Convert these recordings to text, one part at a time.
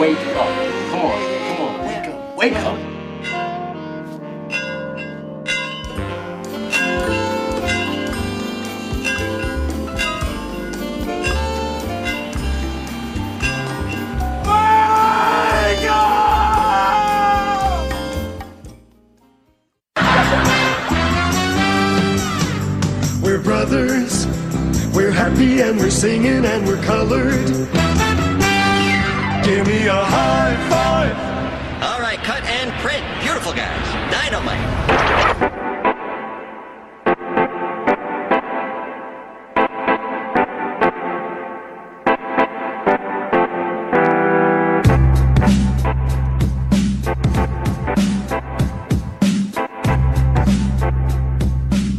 Wake up. Come on. Come on. Wake up. Wake up. We're happy and we're singing and we're colored. Give me a high five. All right, cut and print. Beautiful guys. Dynamite.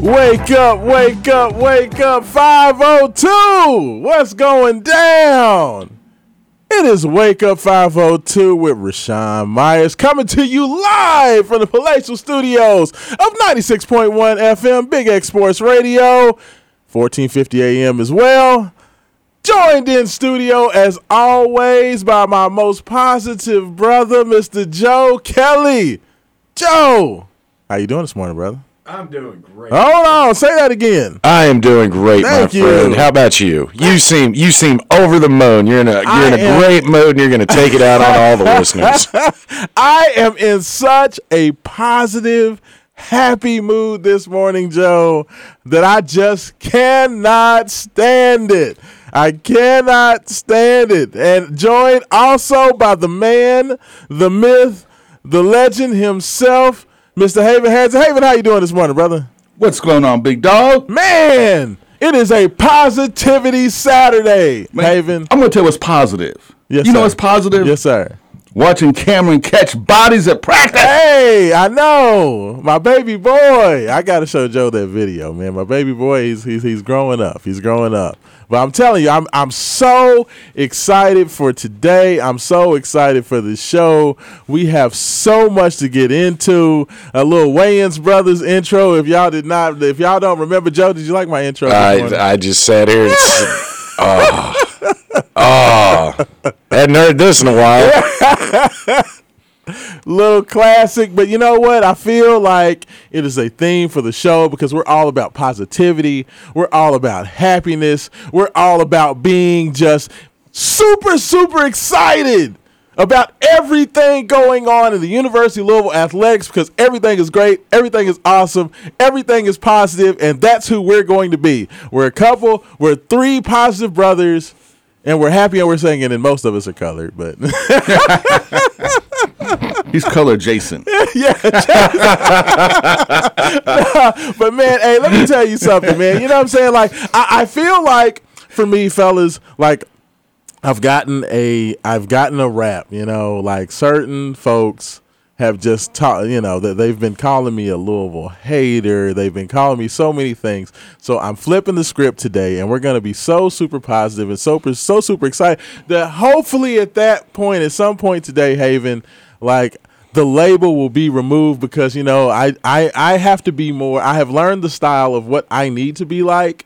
Wake up, wake up, wake up. 502. What's going down? It is Wake Up 502 with Rashaan Myers coming to you live from the palatial studios of 96.1 FM Big X Sports Radio, 1450 AM as well. Joined in studio as always by my most positive brother, Mr. Joe Kelly. Joe, how you doing this morning, brother? I'm doing great. Hold on, say that again. I am doing great, Thank you, my friend. How about you? You seem over the moon. You're in a great mood, and you're going to take it out on all the listeners. I am in such a positive, happy mood this morning, Joe, that I just cannot stand it. I cannot stand it. And joined also by the man, the myth, the legend himself, Mr. Haven Harrington. Haven, how you doing this morning, brother? What's going on, big dog? Man, it is a Positivity Saturday, man, Haven. I'm going to tell you what's positive. Yes, you know what's positive? Yes, sir. Watching Cameron catch bodies at practice. Hey, I know. My baby boy. I got to show Joe that video, man. My baby boy, he's growing up. He's growing up. But I'm telling you, I'm so excited for today. I'm so excited for the show. We have so much to get into. A little Wayans Brothers intro. If y'all don't remember, Joe, did you like my intro? I just sat here and hadn't heard this in a while. Little classic, but you know what? I feel like it is a theme for the show because we're all about positivity. We're all about happiness. We're all about being just super, super excited about everything going on in the University of Louisville athletics because everything is great, everything is awesome, everything is positive, and that's who we're going to be. We're a couple, we're three positive brothers, and we're happy and we're singing, and most of us are colored, but... He's colored Jason. Yeah, Jason. No, but, man, hey, let me tell you something, man. You know what I'm saying? Like, I feel like, for me, fellas, like, I've gotten a rap, you know, like certain folks have just taught, you know, that they've been calling me a Louisville hater. They've been calling me so many things. So I'm flipping the script today, and we're going to be so super positive and so super excited that hopefully at that point, at some point today, Haven, like the label will be removed because, you know, I have to be more. I have learned the style of what I need to be like.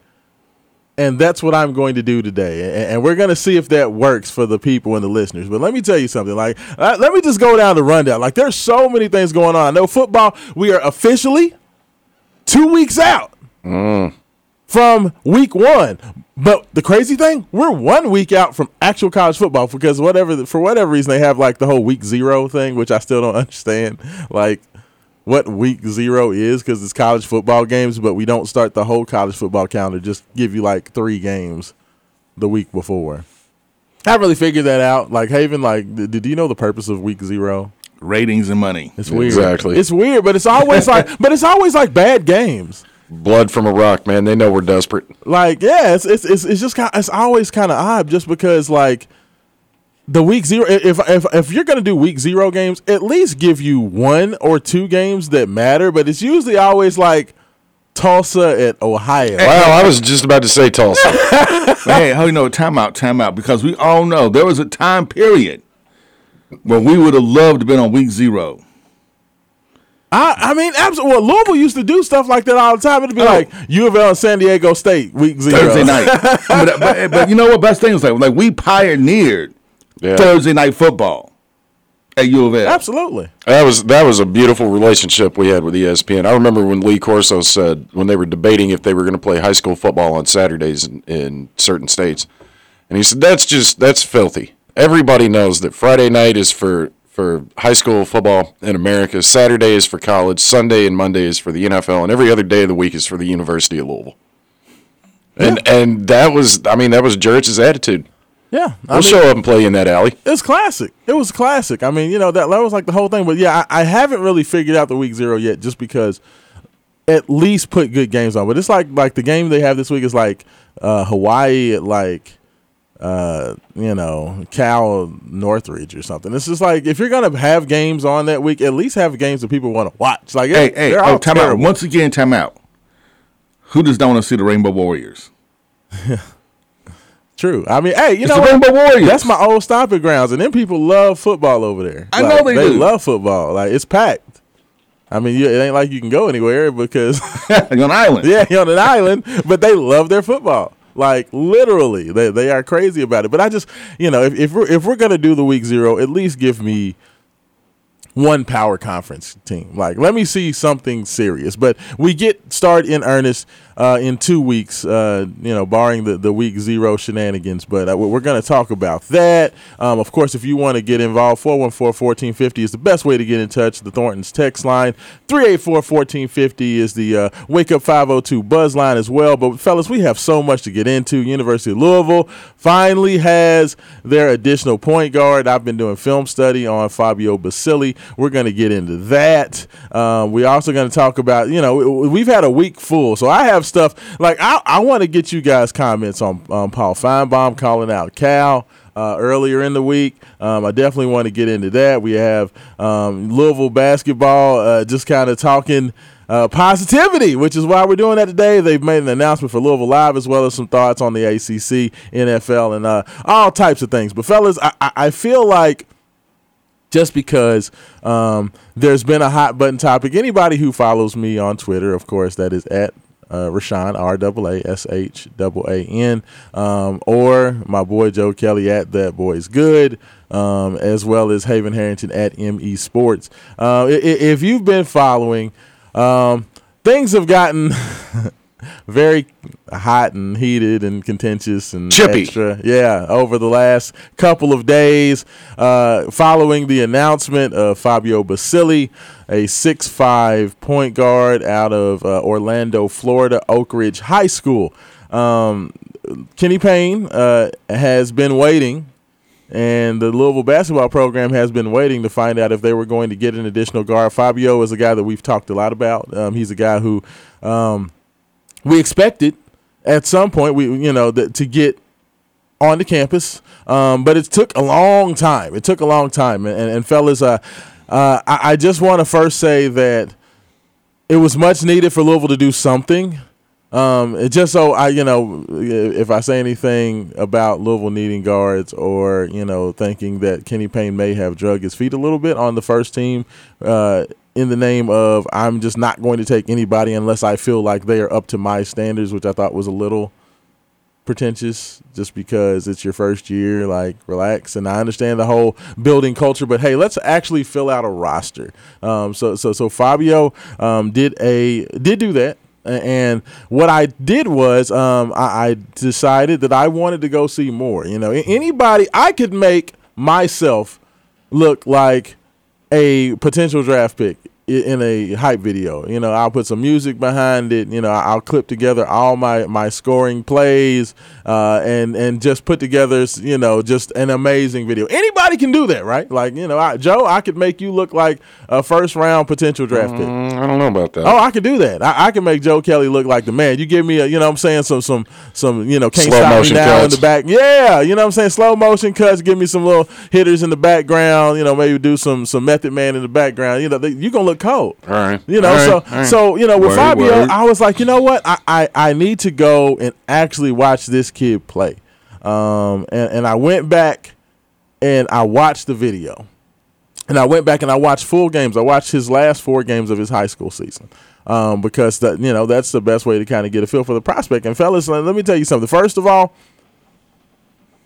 And that's what I'm going to do today. And we're going to see if that works for the people and the listeners. But let me tell you something. Like, let me just go down the rundown. Like, there's so many things going on. I know football, we are officially 2 weeks out from week one. But the crazy thing, we're 1 week out from actual college football because for whatever reason they have, like, the whole week zero thing, which I still don't understand. Like, what week zero is because it's college football games, but we don't start the whole college football calendar. Just give you like three games the week before. I really figured that out. Like, Haven, like, did you know the purpose of week zero? Ratings and money. It's weird. Exactly. It's weird, but it's always like bad games. Blood from a rock, man. They know we're desperate. Like, yeah, it's just kind. It's always kind of odd, just because like the week zero, if you're going to do week zero games, at least give you one or two games that matter. But it's usually always like Tulsa at Ohio. Wow, I was just about to say Tulsa. Hey, how you know, timeout, because we all know there was a time period where we would have loved to have been on week zero. I mean, absolutely. Well, Louisville used to do stuff like that all the time. It'd be like U of L and San Diego State, week zero. Thursday night. But you know what? Best thing is like we pioneered Thursday Night Football at U of L. Absolutely. That was a beautiful relationship we had with ESPN. I remember when Lee Corso said, when they were debating if they were going to play high school football on Saturdays in certain states, and he said, that's filthy. Everybody knows that Friday night is for high school football in America, Saturday is for college, Sunday and Monday is for the NFL, and every other day of the week is for the University of Louisville. And that was Jurich's attitude. Yeah. We'll show up and play in that alley. It's classic. It was classic. I mean, you know, that was like the whole thing. But, yeah, I haven't really figured out the week zero yet just because at least put good games on. But it's like the game they have this week is like Hawaii at like, you know, Cal Northridge or something. It's just like if you're going to have games on that week, at least have games that people want to watch. Like, time out. Once again, time out. Who just don't want to see the Rainbow Warriors? True. I mean, hey, you know, the Rainbow Warriors. That's my old stomping grounds, and then people love football over there. I know they do. They love football. Like, it's packed. I mean, it ain't like you can go anywhere because you're on an island. Yeah, you're on an island, but they love their football. Like, literally, they are crazy about it. But I just, you know, if we're gonna do the week zero, at least give me one power conference team. Like, let me see something serious. But we get start in earnest in 2 weeks, you know, barring the week zero shenanigans. But we're going to talk about that. Of course, if you want to get involved, 414-1450 is the best way to get in touch. The Thornton's text line, 384-1450 is the Wake Up 502 buzz line as well. But, fellas, we have so much to get into. University of Louisville finally has their additional point guard. I've been doing film study on Fabio Basilli. We're going to get into that. We're also going to talk about, you know, we've had a week full. So I have stuff like I want to get you guys comments on Paul Finebaum calling out Cal earlier in the week. I definitely want to get into that. We have Louisville basketball just kind of talking positivity, which is why we're doing that today. They've made an announcement for Louisville Live as well as some thoughts on the ACC, NFL, and all types of things. But, fellas, I feel like just because there's been a hot-button topic, anybody who follows me on Twitter, of course, that is at Rashaan, R-A-A-S-H-A-A-N, or my boy Joe Kelly at That Boy's Good, as well as Haven Harrington at ME Sports. If you've been following, things have gotten very hot and heated and contentious and chippy. Extra. Yeah, over the last couple of days, following the announcement of Fabio Basilli, a 6'5 point guard out of Orlando, Florida, Oak Ridge High School. Kenny Payne has been waiting, and the Louisville basketball program has been waiting to find out if they were going to get an additional guard. Fabio is a guy that we've talked a lot about. He's a guy who we expected at some point, to get on the campus, but it took a long time. And fellas, I just want to first say that it was much needed for Louisville to do something. It just so I, you know, if I say anything about Louisville needing guards or, you know, thinking that Kenny Payne may have drug his feet a little bit on the first team, in the name of I'm just not going to take anybody unless I feel like they are up to my standards, which I thought was a little pretentious just because it's your first year, like relax. And I understand the whole building culture, but hey, let's actually fill out a roster. So Fabio did do that. And what I did was I decided that I wanted to go see more. You know, anybody, I could make myself look like a potential draft pick in a hype video. You know, I'll put some music behind it. You know, I'll clip together all my scoring plays and just put together, you know, just an amazing video. Anybody can do that, right? Like, you know, Joe, I could make you look like a first-round potential draft pick. I don't know about that. Oh, I could do that. I can make Joe Kelly look like the man. You give me a, you know what I'm saying, some you know, can't stop me now cuts in the back. Yeah, you know what I'm saying? Slow motion cuts, give me some little hitters in the background, you know, maybe do some Method Man in the background. You know, you're going to look cold. All right. You know, so you know, with Fabio, I was like, you know what? I need to go and actually watch this kid play. And I went back and I watched the video. And I went back and I watched full games. I watched his last 4 games of his high school season. Because you know, that's the best way to kind of get a feel for the prospect. And fellas, let me tell you something. First of all,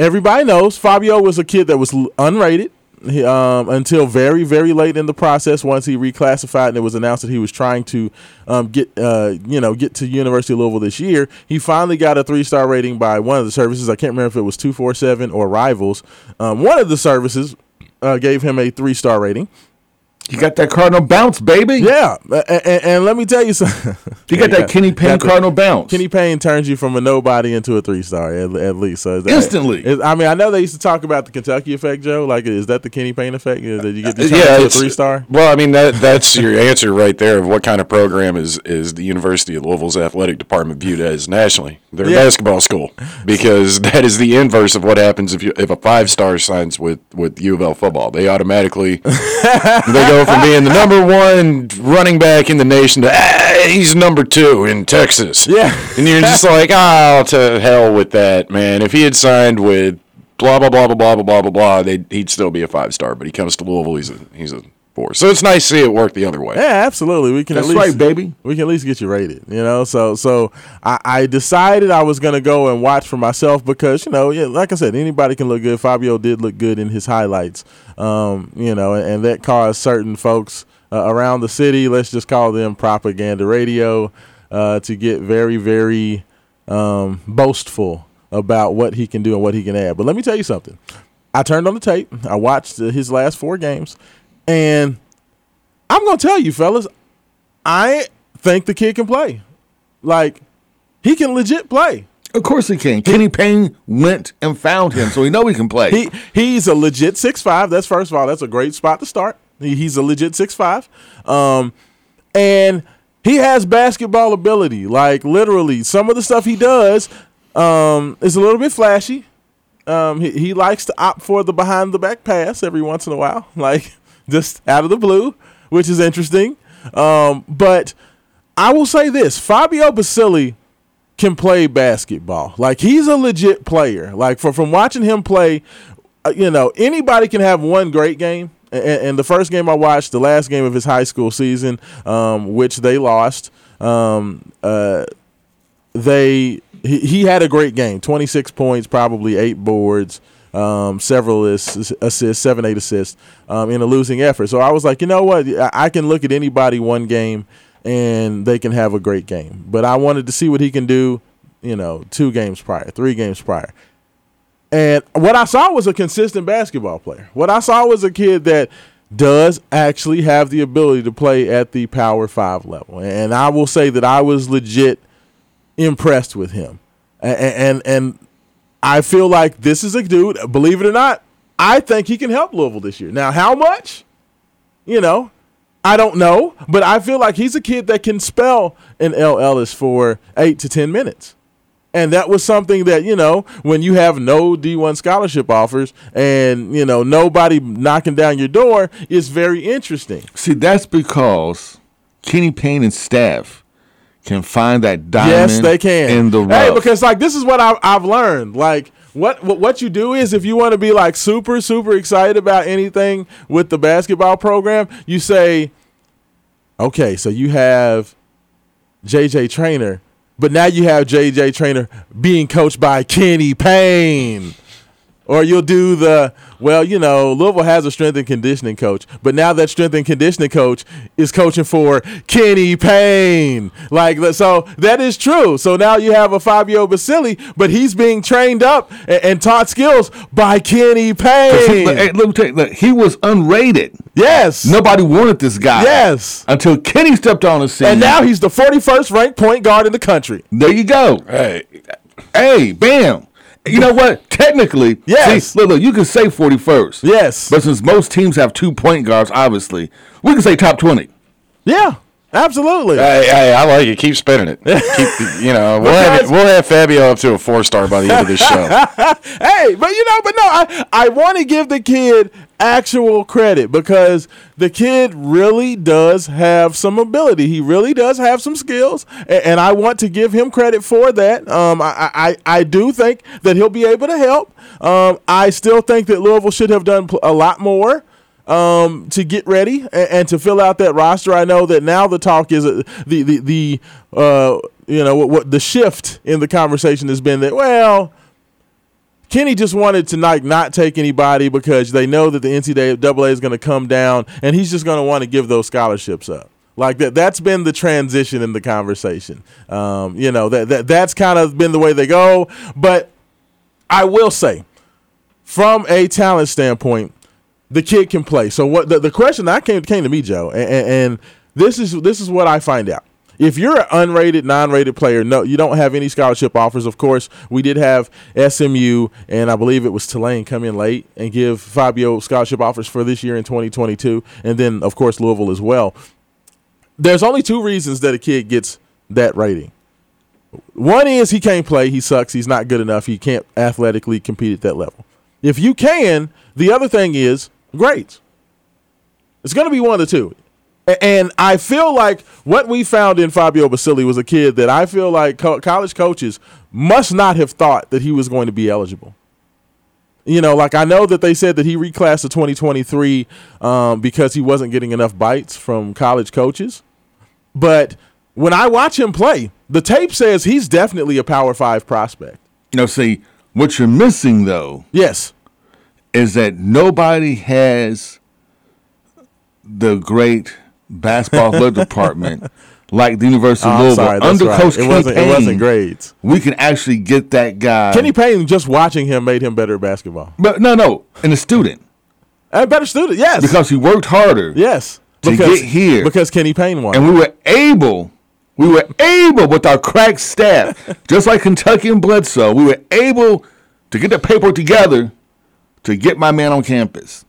everybody knows Fabio was a kid that was unrated. He, until very, very late in the process, once he reclassified and it was announced that he was trying to get to University of Louisville this year, he finally got a 3-star rating by one of the services. I can't remember if it was 247 or Rivals. One of the services gave him a 3-star rating. You got that Cardinal bounce, baby. Yeah, and let me tell you something. You got that Kenny Payne Cardinal bounce. Kenny Payne turns you from a nobody into a 3-star, at least. So instantly. I mean, I know they used to talk about the Kentucky effect, Joe. Like, is that the Kenny Payne effect? That you get to a 3-star? Well, I mean, that's your answer right there of what kind of program is the University of Louisville's athletic department viewed as nationally. They're a basketball school, because that is the inverse of what happens if a 5-star signs with U of L football. They automatically they go from being the number one running back in the nation to he's number 2 in Texas. Yeah. And you're just like, to hell with that, man. If he had signed with blah, blah, blah, blah, blah, blah, blah, blah, he'd still be a 5-star. But he comes to Louisville, he's a 4. So it's nice to see it work the other way. Yeah, absolutely. We can at least get you rated. You know, so I decided I was going to go and watch for myself because, like I said, anybody can look good. Fabio did look good in his highlights, and that caused certain folks around the city, let's just call them propaganda radio, to get very, very boastful about what he can do and what he can add. But let me tell you something. I turned on the tape. I watched his last 4 games. And I'm going to tell you, fellas, I think the kid can play. Like, he can legit play. Of course he can. Kenny Payne went and found him, so we know he can play. He's a legit 6'5". That's, first of all, that's a great spot to start. He's a legit 6'5". And he has basketball ability. Like, literally, some of the stuff he does is a little bit flashy. He likes to opt for the behind-the-back pass every once in a while. Like, just out of the blue, which is interesting. But I will say this. Fabio Basilli can play basketball. Like, he's a legit player. Like, from watching him play, anybody can have one great game. And the first game I watched, the last game of his high school season, which they lost, he had a great game. 26 points, probably 8 boards. Several assists, 7-8 assists in a losing effort. So I was like, you know what? I can look at anybody one game and they can have a great game. But I wanted to see what he can do, 2 games prior, 3 games prior. And what I saw was a consistent basketball player. What I saw was a kid that does actually have the ability to play at the Power 5 level. And I will say that I was legit impressed with him. And I feel like this is a dude, believe it or not, I think he can help Louisville this year. Now, how much? I don't know, but I feel like he's a kid that can spell an L. Ellis for 8 to 10 minutes. And that was something that, when you have no D1 scholarship offers and, nobody knocking down your door, is very interesting. See, that's because Kenny Payne and staff can find that diamond. Yes, they can. In the rough. Hey, because this is what I've learned. Like, what you do is, if you want to be like super, super excited about anything with the basketball program, you say, okay, so you have JJ Traynor, but now you have JJ Traynor being coached by Kenny Payne. Or you'll do Louisville has a strength and conditioning coach, but now that strength and conditioning coach is coaching for Kenny Payne. Like, so that is true. So now you have a Fabio Basilli, but he's being trained up and taught skills by Kenny Payne. He was unrated. Yes. Nobody wanted this guy. Yes. Until Kenny stepped on the scene. And now he's the 41st ranked point guard in the country. There you go. Hey, bam. You know what? Technically, yes. See, look, you can say 41st. Yes. But since most teams have 2 point guards, obviously, we can say top 20. Yeah, absolutely. I like it. Keep spinning it. We'll have Fabio up to a 4-star by the end of this show. Hey, I want to give the kid actual credit, because the kid really does have some ability. He really does have some skills, and I want to give him credit for that. I do think that he'll be able to help. I still think that Louisville should have done a lot more to get ready and to fill out that roster. I know that now the talk is the shift in the conversation has been that, well, Kenny just wanted to not take anybody because they know that the NCAA is going to come down, and he's just going to want to give those scholarships up. Like that's been the transition in the conversation. That's kind of been the way they go. But I will say, from a talent standpoint, the kid can play. So what the question that came to me, Joe, and this is what I find out. If you're an unrated, non-rated player, no, you don't have any scholarship offers. Of course, we did have SMU, and I believe it was Tulane come in late and give Fabio scholarship offers for this year in 2022, and then, of course, Louisville as well. There's only two reasons that a kid gets that rating. One is he can't play, he sucks, he's not good enough, he can't athletically compete at that level. If you can, the other thing is grades. It's going to be one of the two. And I feel like what we found in Fabio Basilli was a kid that I feel like college coaches must not have thought that he was going to be eligible. I know that they said that he reclassed to 2023 because he wasn't getting enough bites from college coaches. But when I watch him play, the tape says he's definitely a Power 5 prospect. What you're missing, though, yes, is that nobody has the great basketball department like the University of Louisville. Coach Kenny Payne, it wasn't grades. We can actually get that guy. Kenny Payne, just watching him made him better at basketball. But no, and a student. A better student, yes. Because he worked harder. Yes. To get here. Because Kenny Payne won. And we were able with our crack staff, just like Kentucky and Bledsoe, we were able to get the paperwork together to get my man on campus.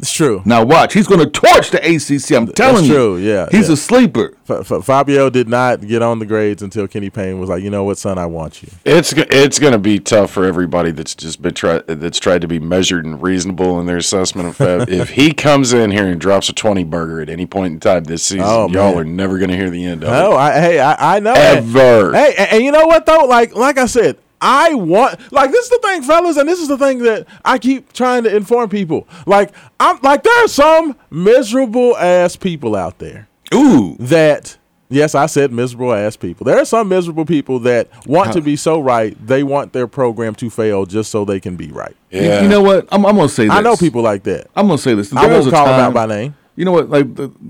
It's true. Now watch, he's going to torch the ACC. I'm telling you. That's true, yeah. He's a sleeper. Fabio did not get on the grades until Kenny Payne was like, you know what, son, I want you. It's going to be tough for everybody that's just been tried to be measured and reasonable in their assessment of Fab. If he comes in here and drops a 20 burger at any point in time this season, y'all are never going to hear the end of it. I know. Ever. And you know what though? Like I said. I want, this is the thing, fellas, and this is the thing that I keep trying to inform people. There are some miserable-ass people out there. Ooh. Yes, I said miserable-ass people. There are some miserable people that want to be so right, they want their program to fail just so they can be right. Yeah. You know what? I'm going to say this. I know people like that. I'm going to say this. I won't call them out by name. You know what?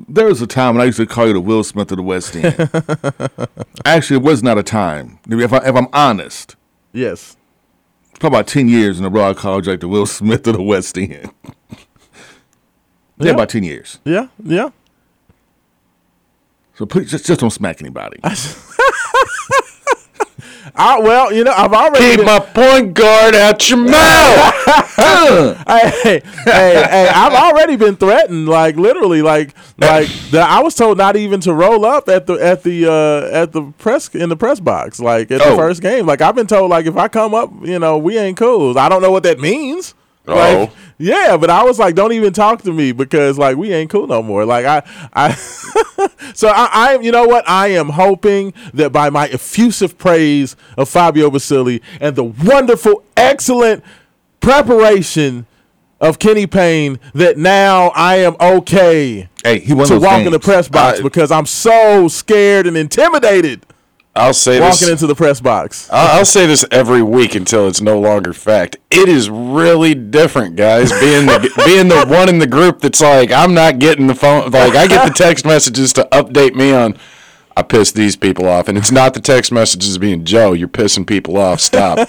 There was a time when I used to call you the Will Smith of the West End. Actually, it was not a time. If I'm honest. Yes. Probably about 10 years in a row, I called you like the Will Smith of the West End. About 10 years. Yeah, yeah. So please, just don't smack anybody. I've already keep my point guard out your mouth. Hey, I've already been threatened, literally, that. I was told not even to roll up at the press in the press box, the first game. I've been told, if I come up, we ain't cool. I don't know what that means. Oh. Yeah, but I was like, don't even talk to me because we ain't cool no more. So I you know what? I am hoping that by my effusive praise of Fabio Basilli and the wonderful, excellent preparation of Kenny Payne, that now I am okay to walk in the press box because I'm so scared and intimidated. I'll say walking into the press box. I'll say this every week until it's no longer fact. It is really different, guys. Being the one in the group that's I'm not getting the phone. I get the text messages to update me on. I piss these people off, and it's not the text messages being Joe. You're pissing people off. Stop.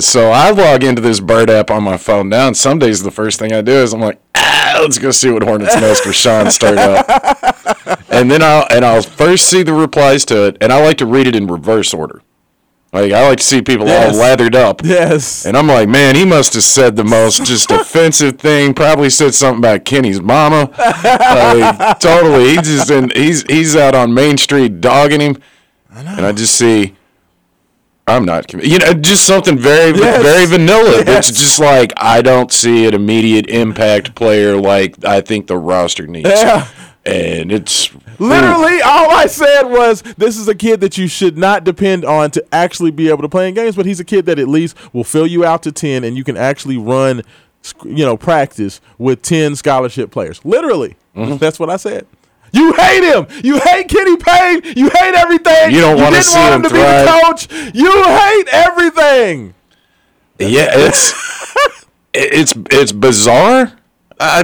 So I log into this bird app on my phone now, and some days the first thing I do is I'm like, let's go see what Hornets Nest Rashaan started up. And then I'll first see the replies to it, and I like to read it in reverse order. I like to see people all lathered up. Yes. And I'm like, man, he must have said the most just offensive thing. Probably said something about Kenny's mama. Totally. He's out on Main Street dogging him. I know. And I just see, I'm not convinced. Just something very, very vanilla. Yes. It's just I don't see an immediate impact player like I think the roster needs. Yeah. And it's literally all I said was, this is a kid that you should not depend on to actually be able to play in games, but he's a kid that at least will fill you out to 10 and you can actually run, practice with 10 scholarship players. Literally. Mm-hmm. That's what I said. You hate him. You hate Kenny Payne. You hate everything. You didn't want him to be the coach. You hate everything. Yeah, it's bizarre. I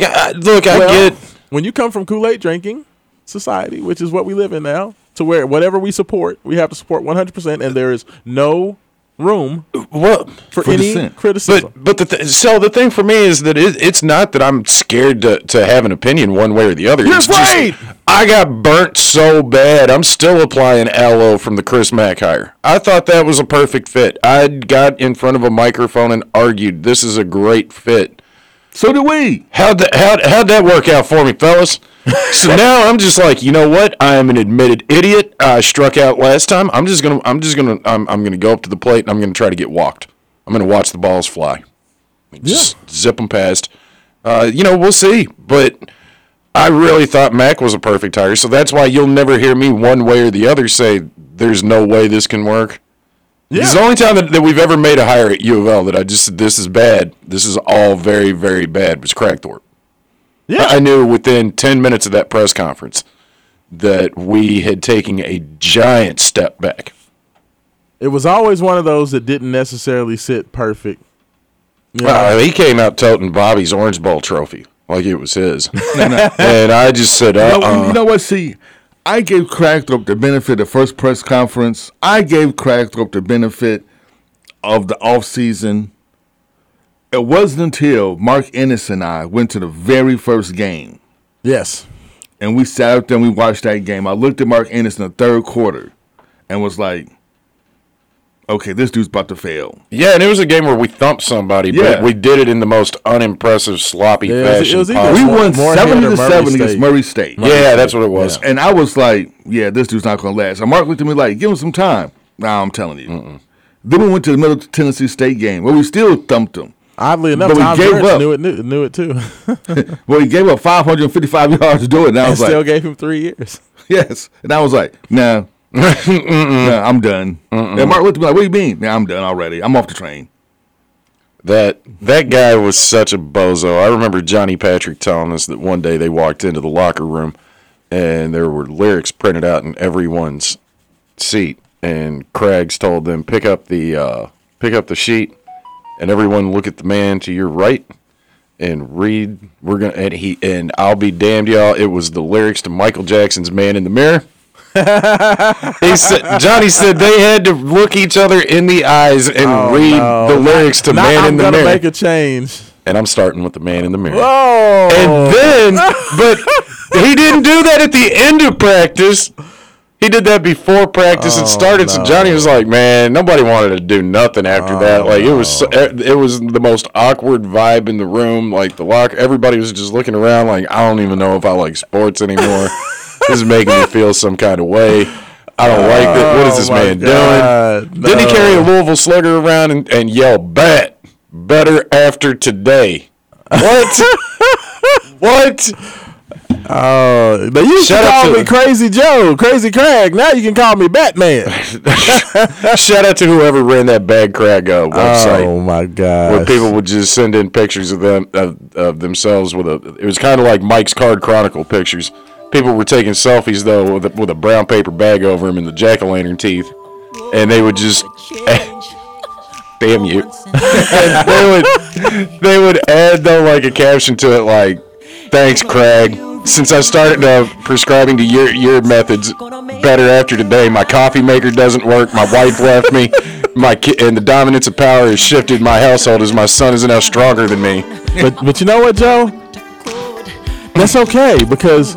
get when you come from Kool-Aid drinking society, which is what we live in now, to where whatever we support, we have to support 100%, and there is no room for any dissent. Criticism. So the thing for me is that it's not that I'm scared to have an opinion one way or the other. You're right. I got burnt so bad. I'm still applying aloe from the Chris Mack hire. I thought that was a perfect fit. I got in front of a microphone and argued, this is a great fit. So do we. How'd that work out for me, fellas? So now I'm just like, you know what? I am an admitted idiot. I struck out last time. I'm gonna go up to the plate and I'm gonna try to get walked. I'm gonna watch the balls fly. Just zip them past. We'll see. But I really thought Mac was a perfect hire, so that's why you'll never hear me one way or the other say there's no way this can work. Yeah. This is the only time that we've ever made a hire at U of L that I just said, this is bad. This is all very, very bad, was Cragthorpe. Yeah. I knew within 10 minutes of that press conference that we had taken a giant step back. It was always one of those that didn't necessarily sit perfect. You know? He came out toting Bobby's Orange Bowl trophy like it was his. And I just said, You know what, see, I gave Cragthorpe the benefit of the first press conference. I gave Cragthorpe the benefit of the offseason. It wasn't until Mark Ennis and I went to the very first game. Yes. And we sat up there and we watched that game. I looked at Mark Ennis in the third quarter and was like, okay, this dude's about to fail. Yeah, and it was a game where we thumped somebody, but we did it in the most unimpressive, sloppy fashion. We won 70-7 against Murray State. That's what it was. Yeah. And I was like, yeah, this dude's not going to last. And Mark looked at me like, give him some time. Nah, I'm telling you. Mm-mm. Then we went to the Middle Tennessee State game where we still thumped him. Oddly enough, Tom Burns knew it too. Well, he gave up 555 yards to do it. And I was still gave him 3 years. Yes. And I was like, no. No, I'm done. Mm-mm. And Mark looked at me like, what do you mean? No, I'm done already. I'm off the train. That guy was such a bozo. I remember Johnny Patrick telling us that one day they walked into the locker room and there were lyrics printed out in everyone's seat. And Craggs told them, pick up the sheet. And everyone look at the man to your right and read. I'll be damned, y'all. It was the lyrics to Michael Jackson's "Man in the Mirror." Johnny said they had to look each other in the eyes and read the lyrics to "Man in the Mirror." I'm gonna make a change, and I'm starting with the "Man in the Mirror." Whoa! And then, but he didn't do that at the end of practice. He did that before practice had started, so Johnny was like, man, nobody wanted to do nothing after that. Like, it was the most awkward vibe in the room. Like, the locker, everybody was just looking around like, I don't even know if I like sports anymore. This is making me feel some kind of way. I don't like it. What is this man doing? No. Didn't he carry a Louisville Slugger around and yell, better after today? What? What? They used to call me Crazy Joe, Crazy Crag. Now you can call me Batman. Shout out to whoever ran that Bad Crag website. Oh my god! Where people would just send in pictures of them of themselves with a. It was kind of like Mike's Card Chronicle pictures. People were taking selfies though with a brown paper bag over them and the jack-o'-lantern teeth, and they would just. Damn you! And they would add though like a caption to it like, "Thanks, Crag. Since I started prescribing to your methods, better after today, my coffee maker doesn't work, my wife left me, and the dominance of power has shifted my household as my son is now stronger than me." But you know what, Joe? That's okay, because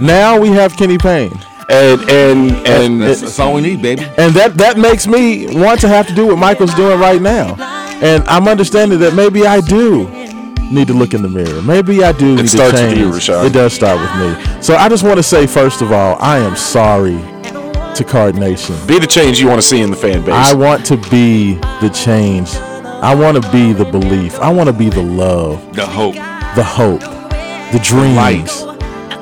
now we have Kenny Payne. And that's all we need, baby. And that makes me want to have to do what Michael's doing right now. And I'm understanding that maybe I do need to look in the mirror. Maybe I do need to change. It starts with you, Rashaan. It does start with me. So I just want to say, first of all, I am sorry to Card Nation. Be the change you want to see in the fan base. I want to be the change. I want to be the belief. I want to be the love. The hope. The hope. The dreams.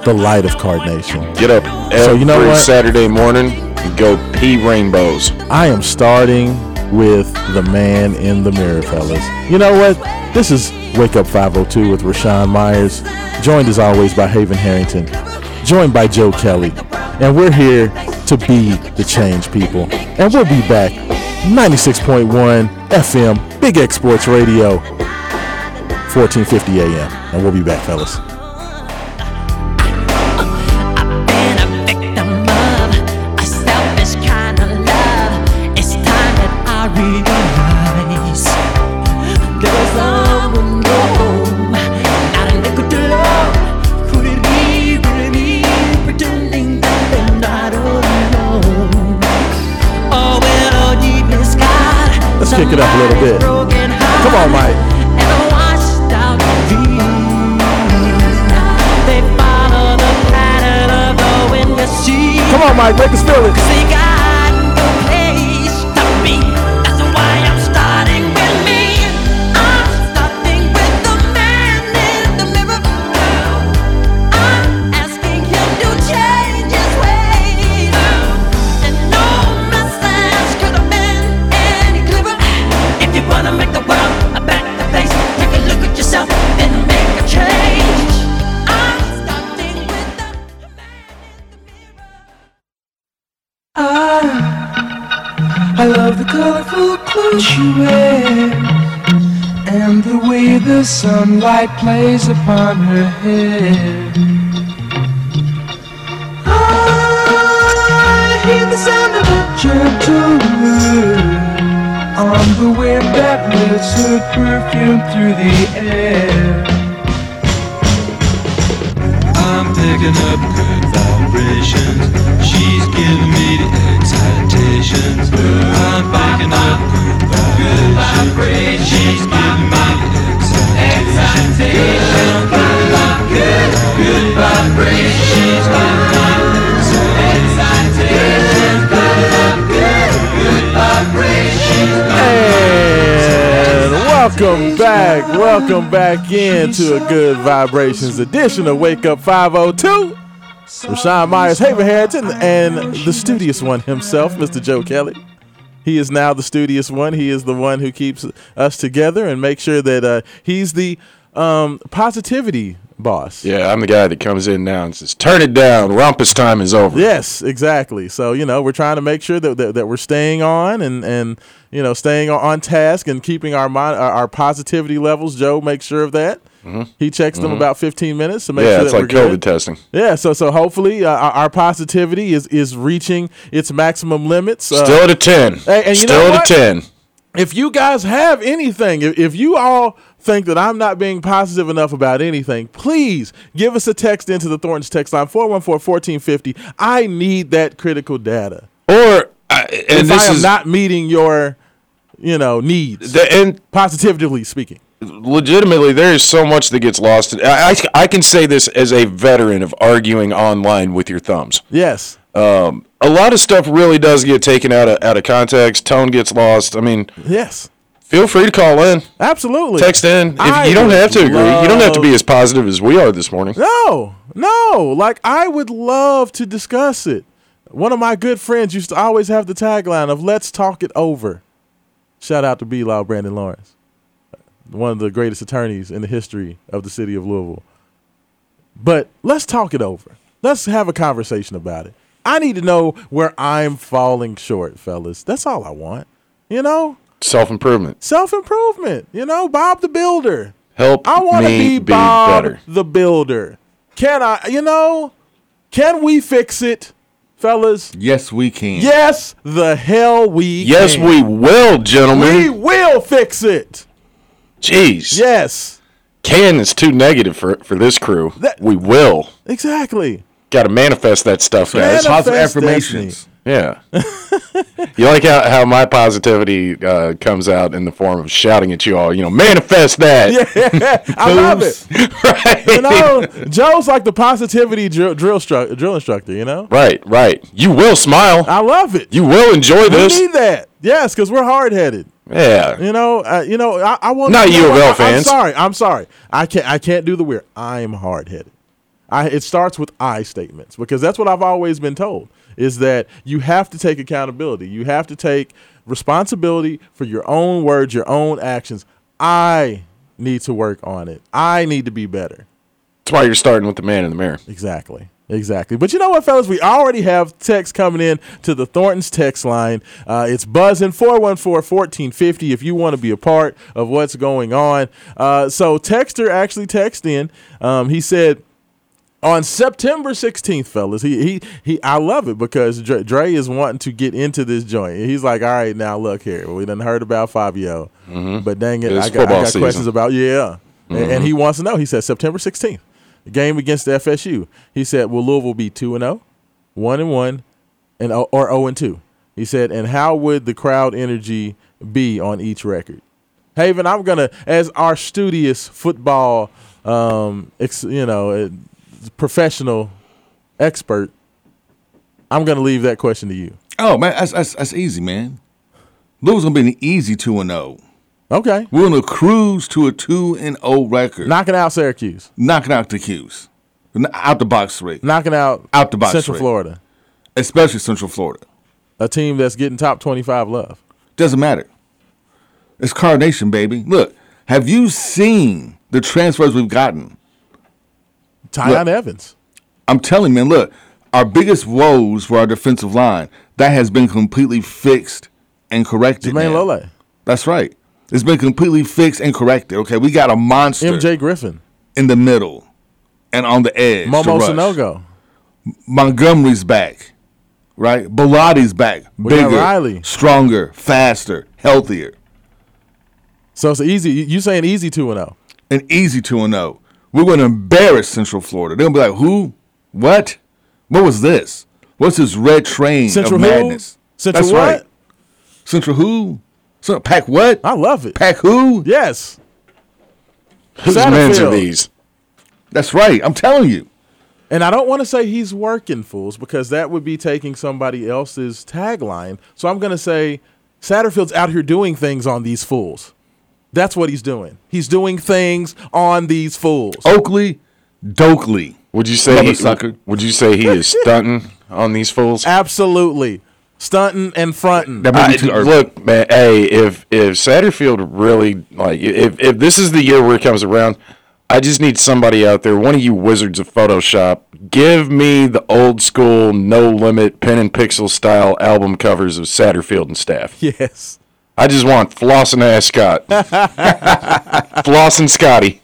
The light of Card Nation. Get up every Saturday morning and go pee rainbows. I am starting with the man in the mirror, fellas. You know what? This is Wake Up 502 with Rashaan Myers, joined as always by Haven Harrington, joined by Joe Kelly. And we're here to be the change, people. And we'll be back 96.1 FM Big X Sports Radio, 1450 AM. And we'll be back, fellas. Kick it up a little bit. Come on, Mike. Come on, Mike. Make us feel it. I love the colorful clothes she wears, and the way the sunlight plays upon her hair. I hear the sound of a gentle wind on the wind that lifts her perfume through the air. I'm picking up good vibrations. She's giving me the excitations. I'm picking up good vibrations. She's giving me the excitations. I'm picking up good vibrations. She's giving me the excitations. I'm picking up good vibrations. And welcome back. Welcome back into a Good Vibrations edition of Wake Up 502. Rashaan Myers, Haven Harrington, and the studious one himself, Mr. Joe Kelly. He is now the studious one. He is the one who keeps us together and makes sure that he's the positivity boss. Yeah, I'm the guy that comes in now and says, turn it down. Rumpus time is over. Yes, exactly. So, you know, we're trying to make sure that we're staying on and you know, staying on task and keeping our positivity levels. Joe makes sure of that. Mm-hmm. He checks them about 15 minutes to make sure that we're good. Yeah, it's like COVID testing. Yeah, so hopefully our positivity is reaching its maximum limits. Still at a 10. And still at a 10. If you guys have anything, if you all think that I'm not being positive enough about anything, please give us a text into the Thornton's text line, 414-1450. I need that critical data. Or if I am not meeting your, you know, needs, positively speaking. Legitimately, there is so much that gets lost. I can say this as a veteran of arguing online with your thumbs. Yes. A lot of stuff really does get taken out of context. Tone gets lost. I mean, yes. Feel free to call in. Absolutely. Text in. You don't have to agree. You don't have to be as positive as we are this morning. No. Like, I would love to discuss it. One of my good friends used to always have the tagline of, let's talk it over. Shout out to B-Law Brandon Lawrence, one of the greatest attorneys in the history of the city of Louisville. But let's talk it over. Let's have a conversation about it. I need to know where I'm falling short, fellas. That's all I want. You know? Self-improvement. You know, Bob the Builder. Help I want to be Bob better. The Builder. Can we fix it, fellas? Yes, we can. Yes, the hell we can. Yes, we will, gentlemen. We will fix it. Jeez. Yes. Can is too negative for this crew. We will. Exactly. Got to manifest that stuff, guys. Positive affirmations. Yeah. You like how my positivity comes out in the form of shouting at you all, you know, manifest that. Yeah, I love it. Right. You know, Joe's like the positivity drill instructor, you know? Right. You will smile. I love it. You will enjoy this. We need that. Yes, because we're hard-headed. Yeah, I won't. Not U of L fans. I'm sorry. I can't do the weird. I'm hard headed. It starts with I statements because that's what I've always been told is that you have to take accountability. You have to take responsibility for your own words, your own actions. I need to work on it. I need to be better. That's why you're starting with the man in the mirror. Exactly. Exactly. But you know what, fellas? We already have text coming in to the Thornton's text line. It's buzzing 414-1450 if you want to be a part of what's going on. So Texter actually texted in. He said, on September 16th, fellas, he I love it because Dre is wanting to get into this joint. He's like, all right, now look here. We done heard about Fabio. Mm-hmm. But dang it, I got questions about, yeah. Mm-hmm. And he wants to know. He said September 16th. Game against the FSU. He said, will Louisville be 2-0, 1-1, and or 0-2? He said, and how would the crowd energy be on each record? Haven, I'm going to, as our studious football, professional expert, I'm going to leave that question to you. Oh, man, that's easy, man. Louisville's going to be an easy 2-0. Okay. We're going to cruise to a 2-0 record. Knocking out Syracuse. Knocking out the Cuse. Out the box rate. Knocking out the box Central rate. Florida. Especially Central Florida. A team that's getting top 25 love. Doesn't matter. It's Carnation, baby. Look, have you seen the transfers we've gotten? Tyon Evans. I'm telling you, man, look, our biggest woes were our defensive line. That has been completely fixed and corrected. Jermaine Lole. That's right. It's been completely fixed and corrected. Okay, we got a monster. MJ Griffin. In the middle and on the edge. Momo Sanogo. Montgomery's back, right? Bilotti's back. We bigger, Riley. Stronger, faster, healthier. So it's easy. You saying easy 2-0? An easy 2-0. We're going to embarrass Central Florida. They're going to be like, who? What? What was this? What's this red train Central of madness? Who? Central That's what? Right. Central who? So pack what? I love it. Pack who? Yes. Who's managing these? That's right. I'm telling you. And I don't want to say he's working, fools, because that would be taking somebody else's tagline. So I'm going to say Satterfield's out here doing things on these fools. That's what he's doing. He's doing things on these fools. Oakley, Doakley. Would you say he is stunting on these fools? Absolutely. Stunting and fronting. Look, man, hey, if Satterfield really, like, if this is the year where it comes around, I just need somebody out there, one of you wizards of Photoshop, give me the old school, no limit, pen and pixel style album covers of Satterfield and staff. Yes. I just want Floss and Ascot. Floss and Scotty.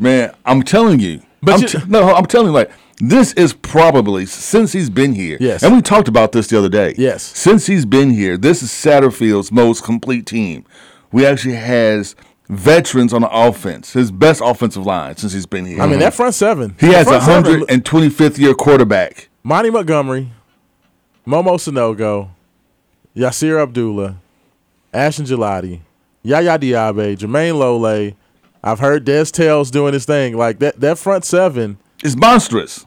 Man, I'm telling you. I'm telling you, like, this is probably, since he's been here, yes. And we talked about this the other day, yes. Since he's been here, this is Satterfield's most complete team. We actually has veterans on the offense, his best offensive line since he's been here. I mean, that front seven. He has a 125th-year quarterback. Monty Montgomery, Momo Sanogo, Yasir Abdullah, Ashton Gelati, Yaya Diaby, Jermaine Lole. I've heard Des Tales doing his thing. Like, that front seven is monstrous.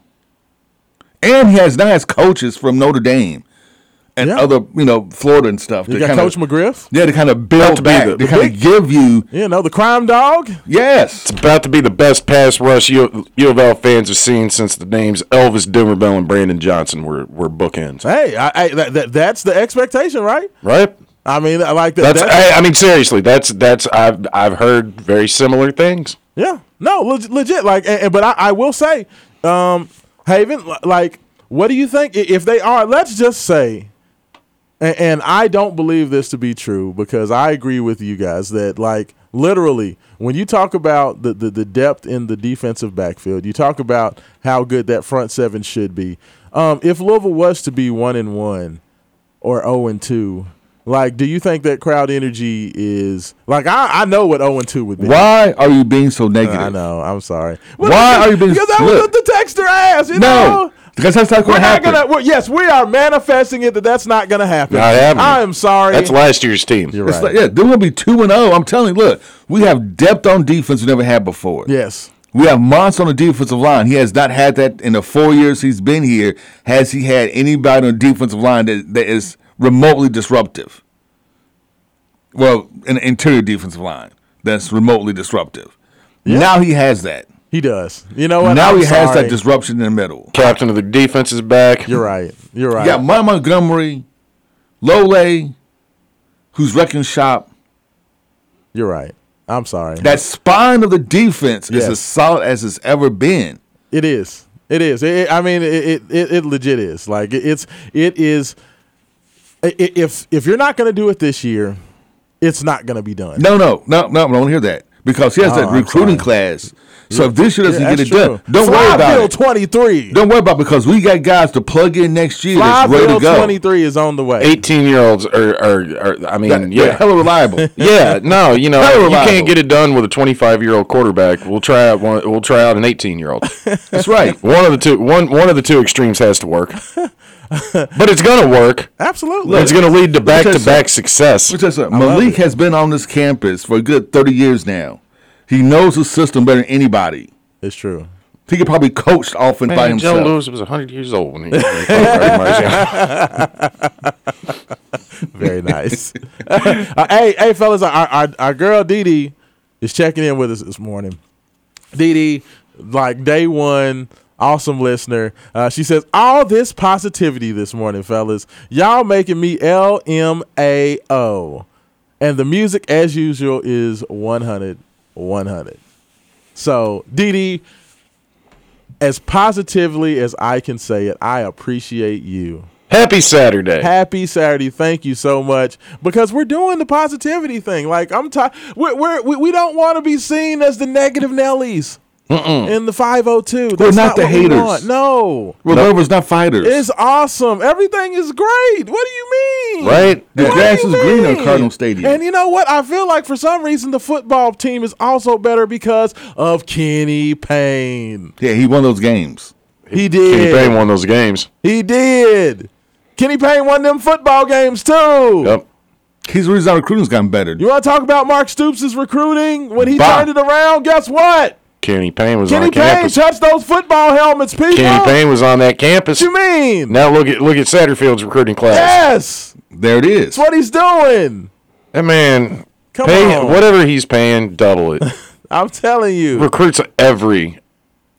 And he has nice coaches from Notre Dame and other, Florida and stuff. You got Coach McGriff? Yeah, to kind of build back. They kind of give you. The crime dog? Yes. It's about to be the best pass rush U of L fans have seen since the names Elvis Dumervil and Brandon Johnson were bookends. Hey, that's the expectation, right? Right. I mean, like that. Seriously, that's I've heard very similar things. Yeah. No, legit. Like, but I will say, Haven, like, what do you think if they are? Let's just say, and I don't believe this to be true because I agree with you guys that, like, literally, when you talk about the depth in the defensive backfield, you talk about how good that front seven should be. If Louisville was to be 1-1 or 0-2. Like, do you think that crowd energy is – like, I know what 0-2 would be. Why are you being so negative? I know. I'm sorry. Why are you being – because that was what the texter asked, you know? Because that's not going to happen. We are manifesting it that's not going to happen. I am sorry. That's last year's team. You're right. Like, yeah, there will be 2-0. I'm telling you, look, we have depth on defense we never had before. Yes. We have Monts on the defensive line. He has not had that in the 4 years he's been here. Has he had anybody on the defensive line that is – remotely disruptive. Well, an interior defensive line that's remotely disruptive. Yeah. Now he has that. He does. You know what? Now has that disruption in the middle. Captain of the defense is back. You're right. You got Mike Montgomery, Lole, who's wrecking shop. You're right. I'm sorry. That spine of the defense is as solid as it's ever been. It is. It is. It legit is. Like it is. If you're not going to do it this year, it's not going to be done. No. I don't hear that because he has that recruiting class. So if this year doesn't get it done, don't worry about it. 23. Don't worry about it because we got guys to plug in next year that's ready to go. 23 is on the way. 18-year-olds are I mean, they're hella reliable. Yeah, no, you know, you can't get it done with a 25-year-old quarterback. We'll try out an 18-year-old. That's right. One of the two extremes has to work. But it's going to work. Absolutely. It's going to lead to back-to-back success. Malik has been on this campus for a good 30 years now. He knows the system better than anybody. It's true. He could probably coach often by himself. Joe Lewis was 100 years old when he was Very nice. Hey, fellas, our girl Dee Dee is checking in with us this morning. Dee Dee, like day one, awesome listener. She says, all this positivity this morning, fellas. Y'all making me LMAO. And the music, as usual, is 100. So, Dee Dee, as positively as I can say it, I appreciate you. Happy Saturday. Happy Saturday. Thank you so much because we're doing the positivity thing. Like I'm we don't want to be seen as the negative Nellies. Mm-mm. In the 502. That's we're not the haters. No. We're lovers, not fighters. It's awesome. Everything is great. What do you mean? Right? The grass is green on Cardinal Stadium. And you know what? I feel like for some reason the football team is also better because of Kenny Payne. Yeah, he won those games. He did. Kenny Payne won those games. He did. Kenny Payne won them football games too. Yep. He's the reason our recruiting's gotten better. You want to talk about Mark Stoops' recruiting? When he turned it around, guess what? Kenny Payne was on campus. Kenny Payne touched those football helmets, people. Kenny Payne was on that campus. What you mean? Now look at Satterfield's recruiting class. Yes. There it is. That's what he's doing. That man, whatever he's paying, double it. I'm telling you. Recruits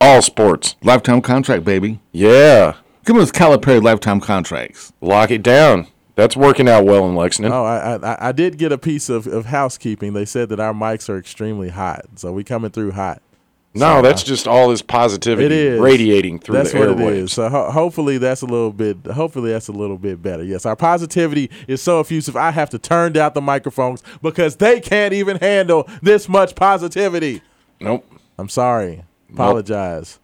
all sports. Lifetime contract, baby. Yeah. Come on, it's Calipari lifetime contracts. Lock it down. That's working out well in Lexington. Oh, I did get a piece of housekeeping. They said that our mics are extremely hot, so we coming through hot. No, that's just all this positivity radiating through the airwaves. That's what it is. So hopefully that's a little bit better. Yes, our positivity is so effusive, I have to turn down the microphones because they can't even handle this much positivity. Nope. I'm sorry. Apologize.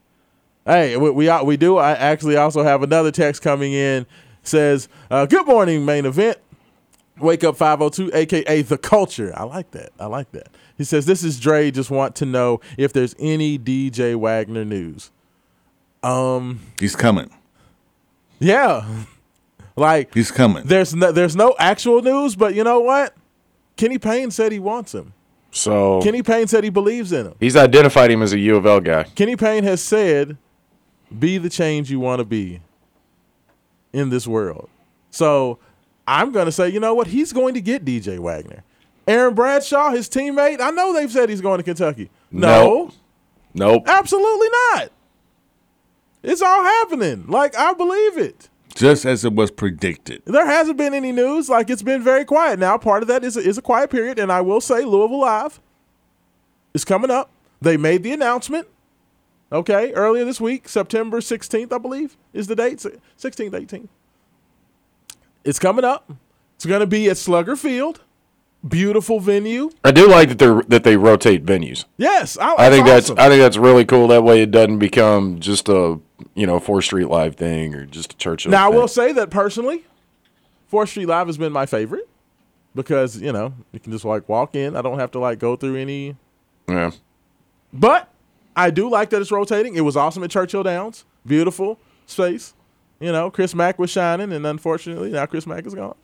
Nope. Hey, we do. I actually also have another text coming in. It says, good morning, main event. Wake Up 502, a.k.a. The Culture. I like that. He says, this is Dre. Just want to know if there's any DJ Wagner news. He's coming. Yeah. Like he's coming. There's no actual news, but you know what? Kenny Payne said he wants him. So Kenny Payne said he believes in him. He's identified him as a U of L guy. Kenny Payne has said, be the change you want to be in this world. So I'm going to say, you know what? He's going to get DJ Wagner. Aaron Bradshaw, his teammate, I know they've said he's going to Kentucky. No. Nope. Absolutely not. It's all happening. Like, I believe it. Just as it was predicted. There hasn't been any news. Like, it's been very quiet. Now, part of that is a quiet period, and I will say Louisville Live is coming up. They made the announcement, okay, earlier this week, September 16th, I believe, is the date, 16th, 18th. It's coming up. It's going to be at Slugger Field. Beautiful venue. I do like that they rotate venues. Yes, I think that's really cool. That way, it doesn't become just a 4th Street Live thing or just a Churchill. Now, I will say that personally, 4th Street Live has been my favorite because you can just walk in. I don't have to go through any. Yeah. But I do like that it's rotating. It was awesome at Churchill Downs. Beautiful space. Chris Mack was shining, and unfortunately, now Chris Mack is gone.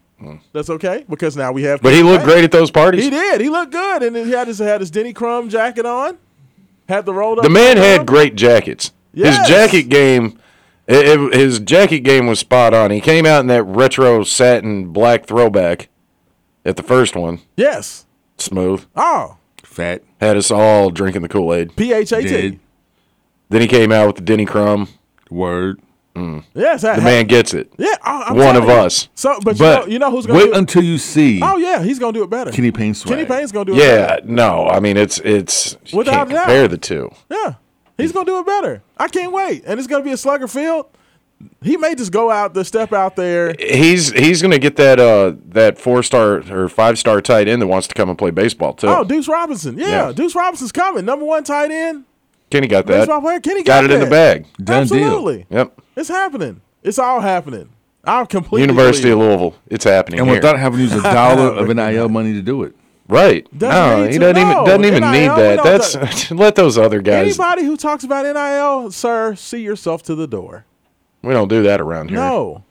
That's okay because now we have. But he looked great at those parties. He did. He looked good, and he had his Denny Crum jacket on. Had the rolled up. The man had great jackets. Yes. His jacket game, was spot on. He came out in that retro satin black throwback at the first one. Yes. Smooth. Oh. Fat. Had us all drinking the Kool-Aid. PHAT. Did. Then he came out with the Denny Crum. Word. Mm. Yes, the man gets it. Yeah, one of us. So, but you know who's going to wait until you see. Oh yeah, he's going to do it better. Kenny Payne's going to do it better. Yeah, no, I mean it's without doubt. Compare the two. Yeah, He's going to do it better. I can't wait. And it's going to be a Slugger Field. He may just go out the step out there. He's going to get that that 4-star or 5-star tight end that wants to come and play baseball too. Oh, Deuce Robinson. Yeah. Deuce Robinson's coming. Number one tight end. Kenny got that. Baseball player. Kenny got it in the bag. Done Absolutely. Deal. Yep. It's happening. It's all happening. I'm completely University of Louisville. It's happening. And without having to use a dollar of NIL money to do it. Right. He doesn't even need that. That's let those other guys. Anybody who talks about NIL, sir, see yourself to the door. We don't do that around here. No,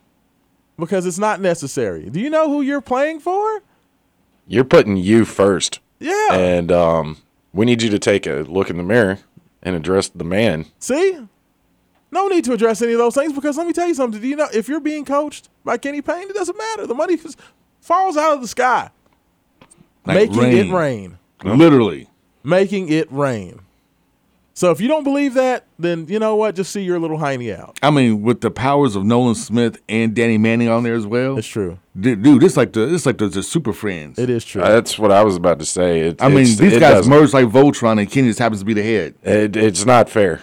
because it's not necessary. Do you know who you're playing for? You're putting you first. Yeah. And we need you to take a look in the mirror and address the man. See? No need to address any of those things because let me tell you something. Do you know if you're being coached by Kenny Payne, it doesn't matter. The money falls out of the sky. Like Making it rain. Literally. Making it rain. So if you don't believe that, then you know what? Just see your little hiney out. I mean, with the powers of Nolan Smith and Danny Manning on there as well. It's true. Dude, it's like the Super Friends. It is true. That's what I was about to say. These guys merge like Voltron and Kenny just happens to be the head. It's not fair.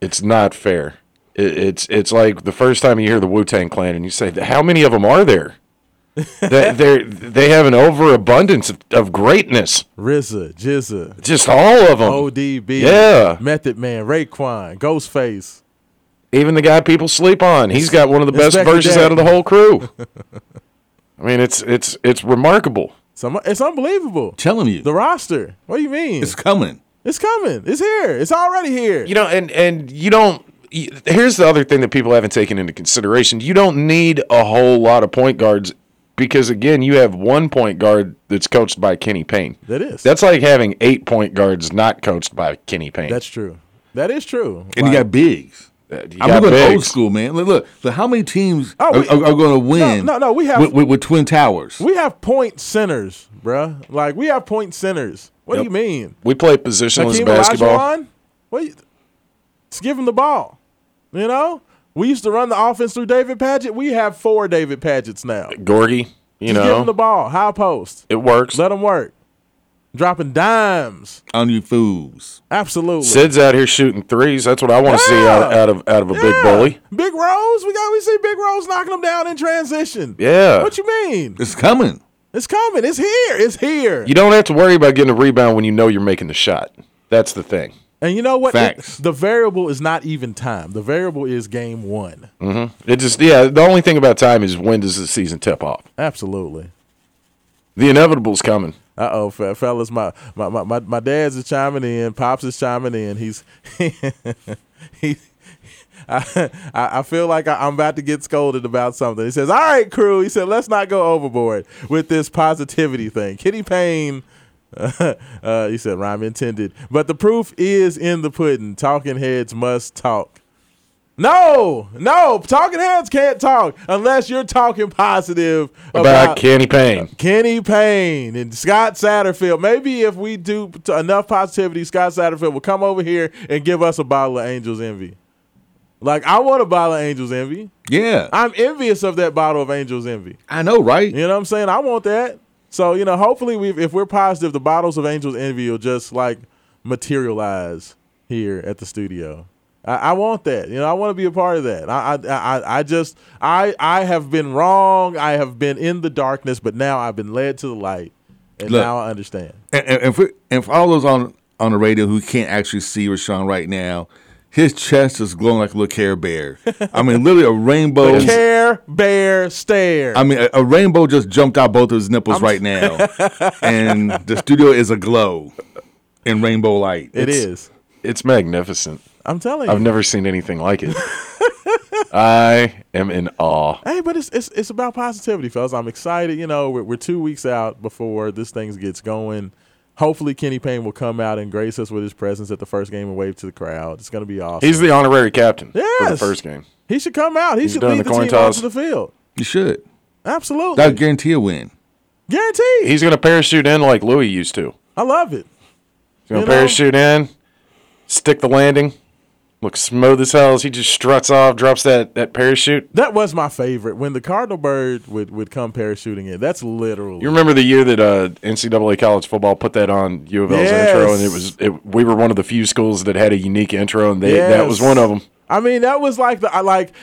It's not fair. It's like the first time you hear the Wu-Tang Clan and you say, how many of them are there? they have an overabundance of greatness. RZA, Jizza. Just all of them. ODB. Yeah. Method Man, Raekwon, Ghostface. Even the guy people sleep on. He's got one of the best verses out of the whole crew. I mean, it's remarkable. It's unbelievable. I'm telling you. The roster. What do you mean? It's coming. It's coming. It's here. It's already here. You know, and you don't. Here's the other thing that people haven't taken into consideration. You don't need a whole lot of point guards because, again, you have one point guard that's coached by Kenny Payne. That is. That's like having 8 point guards not coached by Kenny Payne. That's true. That is true. And you got bigs. I'm going to old school, man. Look, how many teams are going to win we have, with Twin Towers? We have point centers, bruh. Like, we have point centers. What do you mean? We play positionless basketball. Let's give him the ball. You know? We used to run the offense through David Padgett. We have 4 David Padgetts now. Gorgie, you know. Just give him the ball. High post. It works. Let him work. Dropping dimes. On you fools. Absolutely. Sid's out here shooting threes. That's what I want to see out of a big bully. Big Rose. We see Big Rose knocking them down in transition. Yeah. What you mean? It's coming. It's coming. It's here. It's here. You don't have to worry about getting a rebound when you know you're making the shot. That's the thing. And you know what? Facts. The variable is not even time. The variable is game one. Mm-hmm. The only thing about time is when does the season tip off? Absolutely. The inevitable's coming. Uh-oh, fellas. My dad's is chiming in. Pops is chiming in. I feel like I'm about to get scolded about something. He says, all right, crew. He said, let's not go overboard with this positivity thing. Kenny Payne, he said, rhyme intended. But the proof is in the pudding. Talking heads must talk. No, talking heads can't talk unless you're talking positive about Kenny Payne. Kenny Payne and Scott Satterfield. Maybe if we do enough positivity, Scott Satterfield will come over here and give us a bottle of Angel's Envy. Like, I want a bottle of Angel's Envy. Yeah. I'm envious of that bottle of Angel's Envy. I know, right? You know what I'm saying? I want that. So, you know, hopefully if we're positive, the bottles of Angel's Envy will just, like, materialize here at the studio. I want that. You know, I want to be a part of that. I have been wrong. I have been in the darkness, but now I've been led to the light, and now I understand. And for all those on the radio who can't actually see Rashaan right now, his chest is glowing like a little Care Bear. I mean, literally a rainbow. Care Bear stare. I mean, a rainbow just jumped out both of his nipples right now. And the studio is aglow in rainbow light. It's It's magnificent. I'm telling you. I've never seen anything like it. I am in awe. Hey, but it's about positivity, fellas. I'm excited. You know, we're 2 weeks out before this thing gets going. Hopefully, Kenny Payne will come out and grace us with his presence at the first game and wave to the crowd. It's going to be awesome. He's the honorary captain for the first game. He should come out. He should lead the team onto the field. You should. Absolutely. That'll guarantee a win. Guaranteed. He's going to parachute in like Louis used to. I love it. He's going to parachute in, stick the landing, Looks smooth as hell as he just struts off, drops that parachute. That was my favorite. When the Cardinal Bird would come parachuting in, that's literally. You remember the year that NCAA college football put that on U of L's intro, and we were one of the few schools that had a unique intro, and that was one of them. I mean, that was like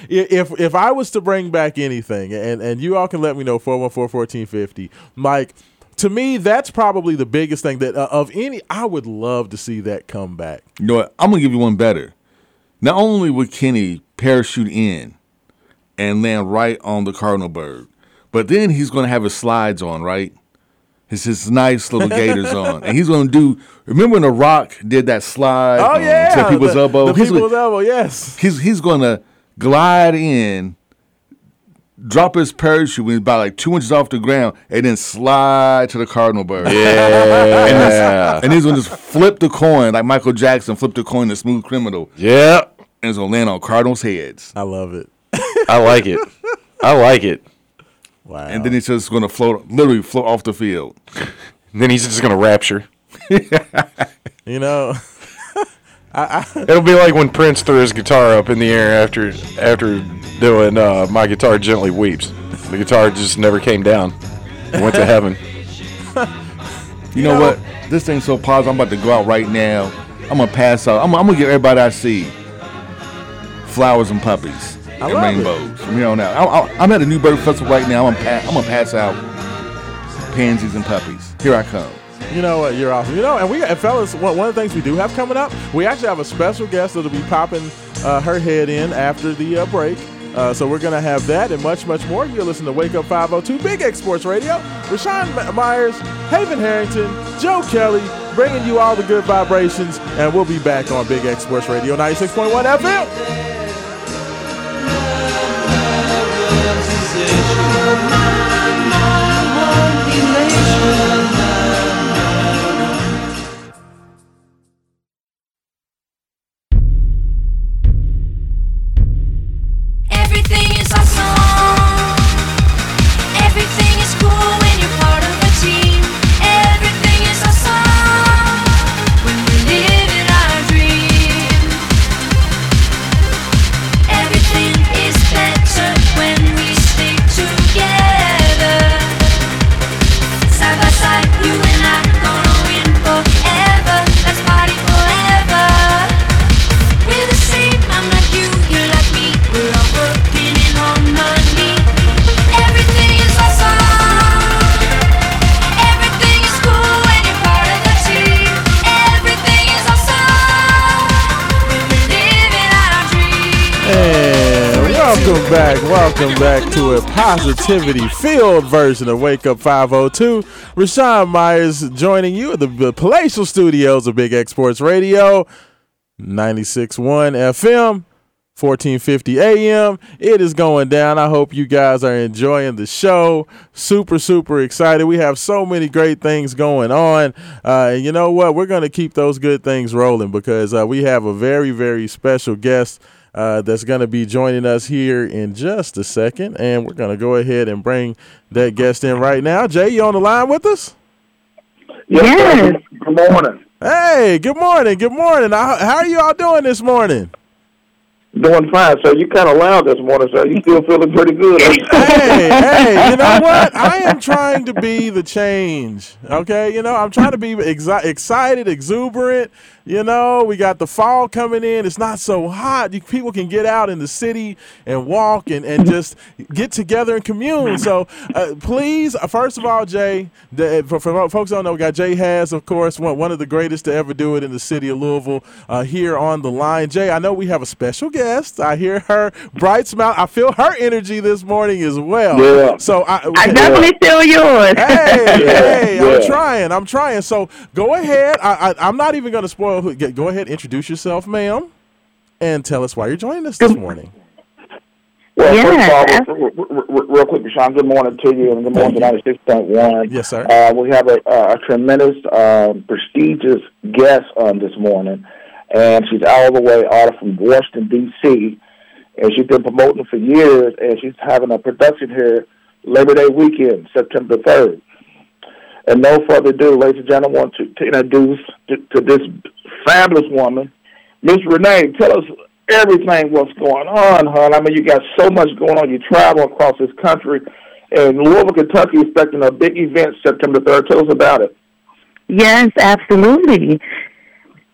if I was to bring back anything, and you all can let me know, 414-1450, Mike. To me, that's probably the biggest thing that of any. I would love to see that come back. You know what? I'm gonna give you one better. Not only would Kenny parachute in and land right on the Cardinal Bird, but then he's going to have his slides on, right? His nice little gaiters on. And he's going to do – remember when The Rock did that slide? Oh, yeah. To people's elbow? The people's elbow, yes. He's going to glide in, drop his parachute when he's about like 2 inches off the ground, and then slide to the Cardinal Bird. Yeah. And he's going to just flip the coin like Michael Jackson flipped the coin to Smooth Criminal. Yeah. And it's going to land on Cardinals' heads. I love it. I like it. Wow. And then he's just going to literally float off the field. And then he's just going to rapture. You know. It'll be like when Prince threw his guitar up in the air after doing My Guitar Gently Weeps. The guitar just never came down. It went to heaven. You know what? This thing's so positive. I'm about to go out right now. I'm going to pass out. I'm going to give everybody I see flowers and puppies and rainbows from here on out. I'm at a Newburgh Festival right now. I'm going to pass out pansies and puppies. Here I come. You know what? You're awesome. You know, and fellas, one of the things we do have coming up, we actually have a special guest that'll be popping her head in after the break. So we're going to have that and much, much more. You're listening to Wake Up 502 Big X Sports Radio. Rashaan Myers, Haven Harrington, Joe Kelly, bringing you all the good vibrations. And we'll be back on Big X Sports Radio 96.1 FM. Welcome back to a positivity-filled version of Wake Up 502. Rashaan Myers joining you at the palatial studios of Big X Sports Radio, 96.1 FM, 1450 AM. It is going down. I hope you guys are enjoying the show. Super, super excited. We have so many great things going on. And you know what? We're going to keep those good things rolling because we have a very, very special guest that's going to be joining us here in just a second, and we're going to go ahead and bring that guest in right now. Jay, you on the line with us? Yes. Good morning. Hey, good morning. Good morning. How are you all doing this morning? Doing fine, sir. You kind of loud this morning, sir. You still feeling pretty good. Hey, you know what? I am trying to be the change, okay? You know, I'm trying to be excited, exuberant. You know, we got the fall coming in. It's not so hot. People can get out in the city and walk and just get together and commune. So, please, first of all, Jay, for folks who don't know, we got Jay Haas, of course, one of the greatest to ever do it in the city of Louisville, here on the line. Jay, I know we have a special guest. I hear her bright smile. I feel her energy this morning as well. Yeah. So I definitely feel yours. Hey, I'm trying. So go ahead. I'm not even going to spoil. Go ahead, introduce yourself, ma'am, and tell us why you're joining us this morning. Well, first of all, real quick, Rashaan, good morning to you, and good morning to 96.1. Yes, sir. We have a tremendous, prestigious guest on this morning, and she's all the way out from Washington, D.C., and she's been promoting for years, and she's having a production here Labor Day weekend, September 3rd. And no further ado, ladies and gentlemen, I want to introduce to this fabulous woman, Miss Renee, tell us everything what's going on, hon. I mean, you got so much going on. You travel across this country, and Louisville, Kentucky is expecting a big event September 3rd. Tell us about it. Yes, absolutely.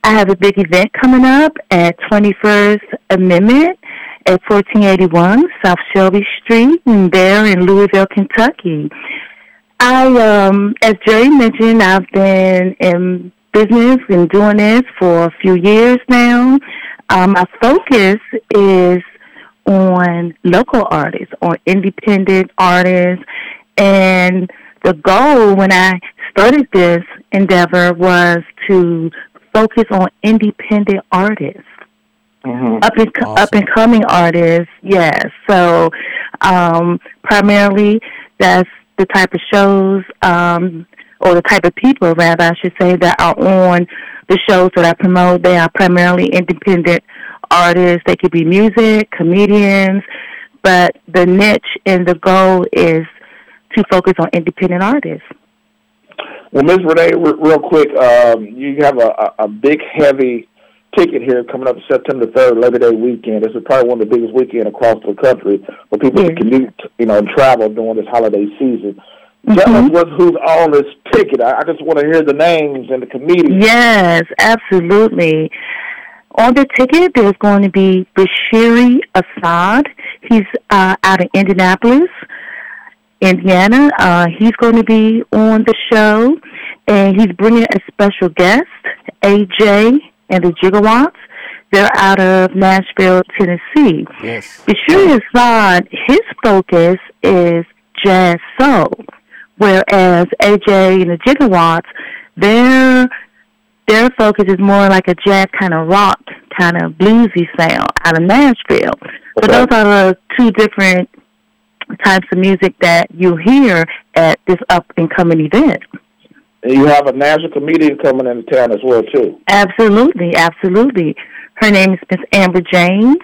I have a big event coming up at 21st Amendment at 1481 South Shelby Street, and there in Louisville, Kentucky. I, as Jerry mentioned, I've been in business and doing this for a few years now. My focus is on local artists, on independent artists, and the goal when I started this endeavor was to focus on independent artists, mm-hmm. up and coming artists. Yes, so primarily that's the type of shows or the type of people, rather, I should say, that are on the shows that I promote. They are primarily independent artists. They could be music, comedians, but the niche and the goal is to focus on independent artists. Well, Ms. Renee, real quick, you have a big, heavy ticket here coming up September 3rd, Labor Day weekend. This is probably one of the biggest weekends across the country for people to commute, and travel during this holiday season. Mm-hmm. Tell us who's on this ticket. I just want to hear the names and the comedians. Yes, absolutely. On the ticket, there's going to be Bashiri Assad. He's out of Indianapolis, Indiana. He's going to be on the show, and he's bringing a special guest, AJ and the Gigawatts. They're out of Nashville, Tennessee. Yes. Bashiri Assad, his focus is jazz soul, whereas AJ and the Gigawatts, their focus is more like a jazz kind of rock, kind of bluesy sound out of Nashville. But those are the two different types of music that you hear at this up-and-coming event. And you have a national comedian coming into town as well, too. Absolutely, absolutely. Her name is Miss Amber James,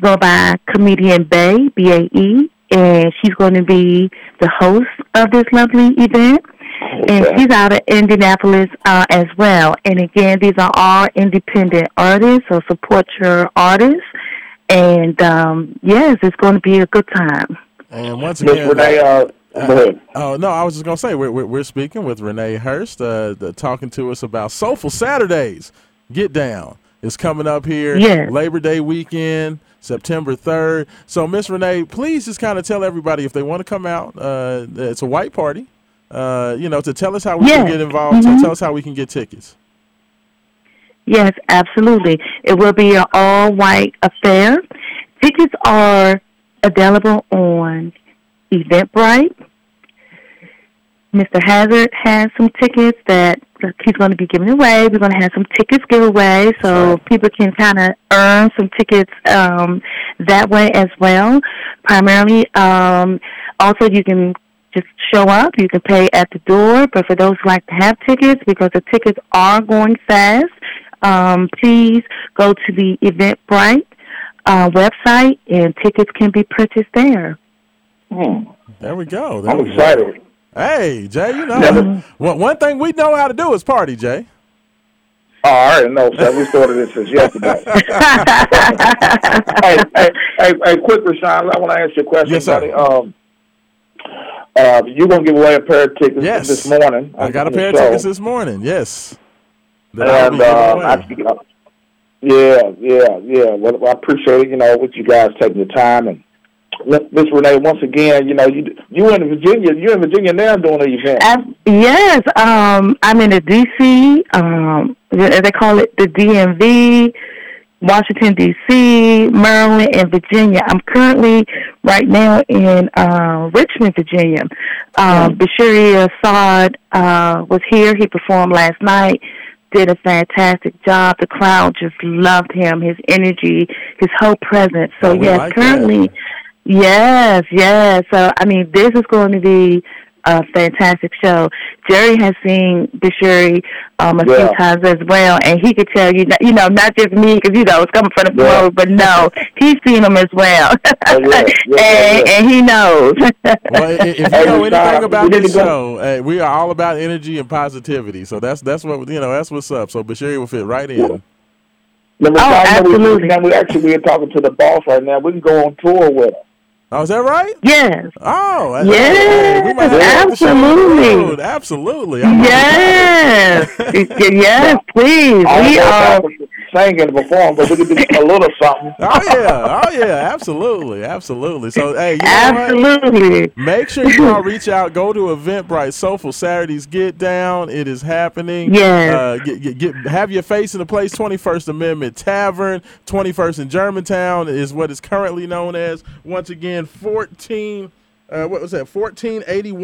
go by Comedian Bae, B-A-E, and she's going to be the host of this lovely event. Okay. And she's out of Indianapolis as well. And, again, these are all independent artists, so support your artists. And, yes, it's going to be a good time. And once again, I was just going to say, we're speaking with Renee Hurst, talking to us about Soulful Saturdays. Get down. It's coming up here, yes. Labor Day weekend, September 3rd. So, Miss Renee, please just kind of tell everybody if they want to come out, it's a white party, to tell us how we can get involved, to tell us how we can get tickets. Yes, absolutely. It will be an all-white affair. Tickets are available on Eventbrite. Mr. Hazard has some tickets that he's going to be giving away. We're going to have some tickets giveaway, so people can kind of earn some tickets that way as well. Primarily, also you can just show up. You can pay at the door, but for those who like to have tickets, because the tickets are going fast, please go to the Eventbrite website, and tickets can be purchased there. There we go. I'm excited. Hey, Jay, one thing we know how to do is party, Jay. Oh, I already know, sir. We started this since yesterday. hey, quick, Rashaan, I want to ask you a question, buddy. You're going to give away a pair of tickets this morning. I got a pair of tickets this morning, yes. And yeah. Well, I appreciate it, with you guys taking your time. And Miss Renee, once again, you're in Virginia now doing an event. Yes, I'm in the D.C. They call it the DMV, Washington D.C., Maryland, and Virginia. I'm currently right now in Richmond, Virginia. Bashiri Assad was here. He performed last night. Did a fantastic job. The crowd just loved him, his energy, his whole presence. So, yes. So, I mean, this is going to be a fantastic show. Jerry has seen Bashiri a few times as well, and he could tell you, not just me, because, it's coming from the road, but no, he's seen him as well. And he knows. Well, if you know anything about this show, we are all about energy and positivity, so that's what, that's what's up. So Bashiri will fit right in. Number 5, absolutely. We are talking to the boss right now. We can go on tour with her. Oh, is that right? Yes. Oh, that's yes. Right. Absolutely. Absolutely. Yes. Yes, please. We are singing and performing, but we could do a little something. Oh yeah. Oh yeah. Absolutely. Absolutely. So hey, you know absolutely. What? Make sure you all reach out. Go to Eventbrite. Soulful Saturdays. Get down. It is happening. Yes. Have your face in the place. 21st Amendment Tavern, 21st in Germantown is what it's currently known as. Once again. 1481?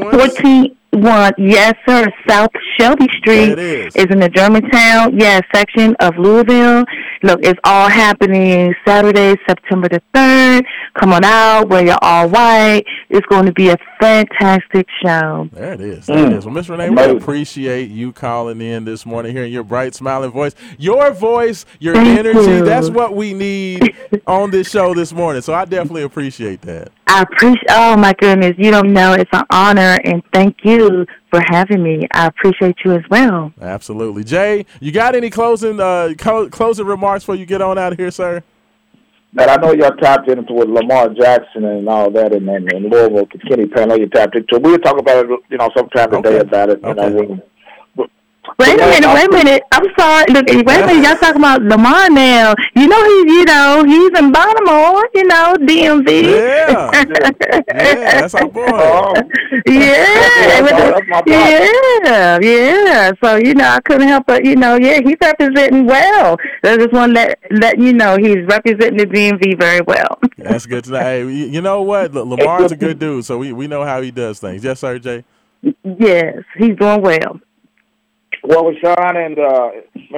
1481, yes, sir. South Shelby Street is in the Germantown, yes, section of Louisville. Look, it's all happening Saturday, September the 3rd. Come on out, wear your all white. It's going to be a fantastic show. There it is. There it is. Well, Ms. Renee, we appreciate you calling in this morning, hearing your bright, smiling voice. Your voice, your energy, that's what we need on this show this morning. So I definitely appreciate that. I appreciate, oh my goodness, you don't know. It's an honor, and thank you for having me. I appreciate you as well. Absolutely. Jay, you got any closing remarks before you get on out of here, sir? Now, I know y'all tapped into with Lamar Jackson and all that and Louisville, Kenny Payne, I know you tapped into. We'll talk about it, you know, sometime today about it. Okay. Wait a minute. I'm sorry. Look, wait a minute. Y'all talking about Lamar now. You know, he's in Baltimore, you know, DMV. Yeah. Yeah, that's our boy. Oh. Yeah. Yeah. So, you know, I couldn't help but, you know, yeah, he's representing well. I just want to let you know he's representing the DMV very well. That's good to know. Hey, you know what? Lamar's a good dude, so we know how he does things. Yes, sir, Jay? Yes, he's doing well. Well, Rashaan, and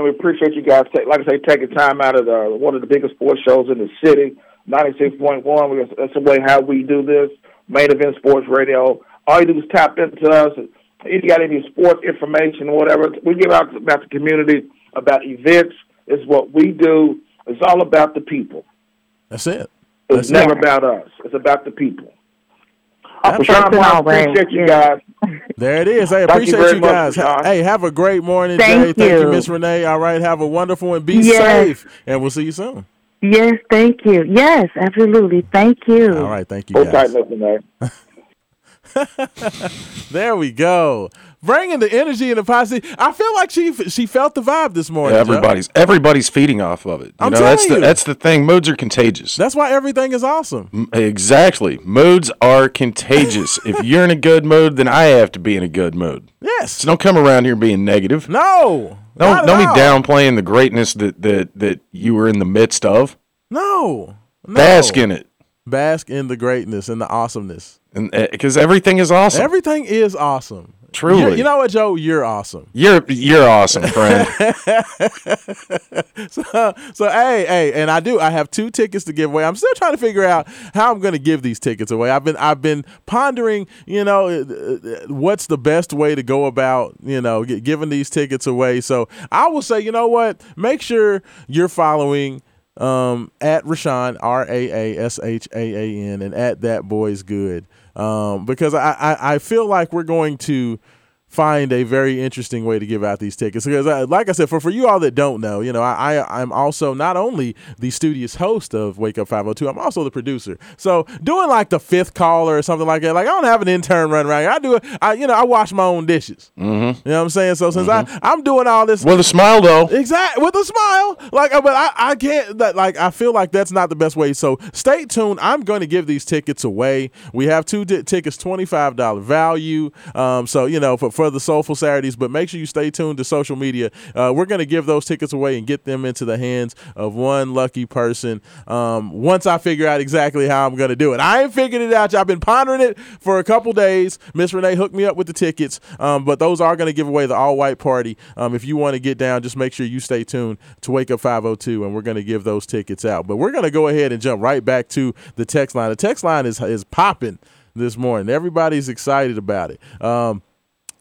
we appreciate you guys, taking time out of one of the biggest sports shows in the city, 96.1. That's the way how we do this, Main Event Sports Radio. All you do is tap into us. If you got any sports information or whatever, we give out about the community, about events. It's what we do. It's all about the people. That's it. It's never about us. It's about the people. I appreciate you guys. There it is. I appreciate you guys. Hey, have a great morning, Jay. Thank you, Miss Renee. All right, have a wonderful and be safe. And we'll see you soon. Yes, thank you. Yes, absolutely. Thank you. All right, thank you guys. There we go. Bringing the energy and the positivity. I feel like she felt the vibe this morning. Yeah, everybody's feeding off of it. That's the thing. Moods are contagious. That's why everything is awesome. Exactly. Moods are contagious. If you're in a good mood, then I have to be in a good mood. Yes. So don't come around here being negative. No. Don't be downplaying the greatness that you were in the midst of. No. Bask in it. Bask in the greatness and the awesomeness. And because everything is awesome. Everything is awesome. Truly. You know what, Joe? You're awesome. You're awesome, friend. So hey, and I have 2 tickets to give away. I'm still trying to figure out how I'm going to give these tickets away. I've been pondering, you know, what's the best way to go about, you know, giving these tickets away. So I will say, you know what? Make sure you're following at Rashaan, RAASHAAN, and at That Boy's Good. Because I feel like we're going to find a very interesting way to give out these tickets. Because like I said, for you all that don't know, you know, I'm also not only the studious host of Wake Up 502, I'm also the producer. So doing like the 5th caller or something like that, like I don't have an intern running around here. I wash my own dishes. Mm-hmm. You know what I'm saying? So since I'm doing all this. With a smile though. Exactly. With a smile. Like, but I can't, like, I feel like that's not the best way. So stay tuned. I'm going to give these tickets away. We have 2 tickets, $25 value. So, you know, for the Soulful Saturdays, but make sure you stay tuned to social media. We're going to give those tickets away and get them into the hands of one lucky person once I figure out exactly how I'm going to do it. I ain't figured it out. I've been pondering it for a couple days. Miss Renee hooked me up with the tickets, but those are going to give away the all-white party. If you want to get down, just make sure you stay tuned to Wake Up 502, and we're going to give those tickets out. But we're going to go ahead and jump right back to the text line. The text line is popping this morning. Everybody's excited about it.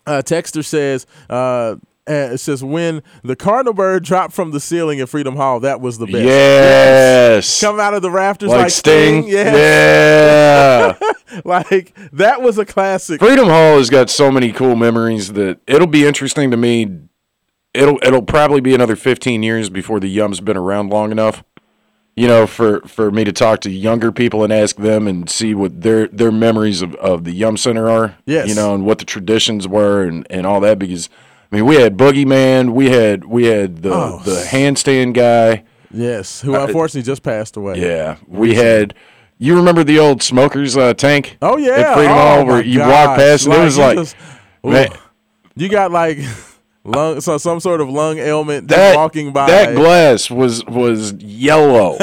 Texter says, when the cardinal bird dropped from the ceiling at Freedom Hall, that was the best. Yes. Come out of the rafters like Sting. Yes. Yeah. Like, that was a classic. Freedom Hall has got so many cool memories that it'll be interesting to me it'll probably be another 15 years before the Yum's been around long enough, you know, for me to talk to younger people and ask them and see what their memories of the Yum Center are. Yes. You know, and what the traditions were and all that, because I mean, we had Boogeyman, we had the handstand guy. Yes, who unfortunately just passed away. Yeah, we had. You remember the old Smokers tank? Oh yeah, at Freedom Hall, where you walk past, and it was like, man, you got like lung, so some sort of lung ailment that, walking by. That glass was yellow,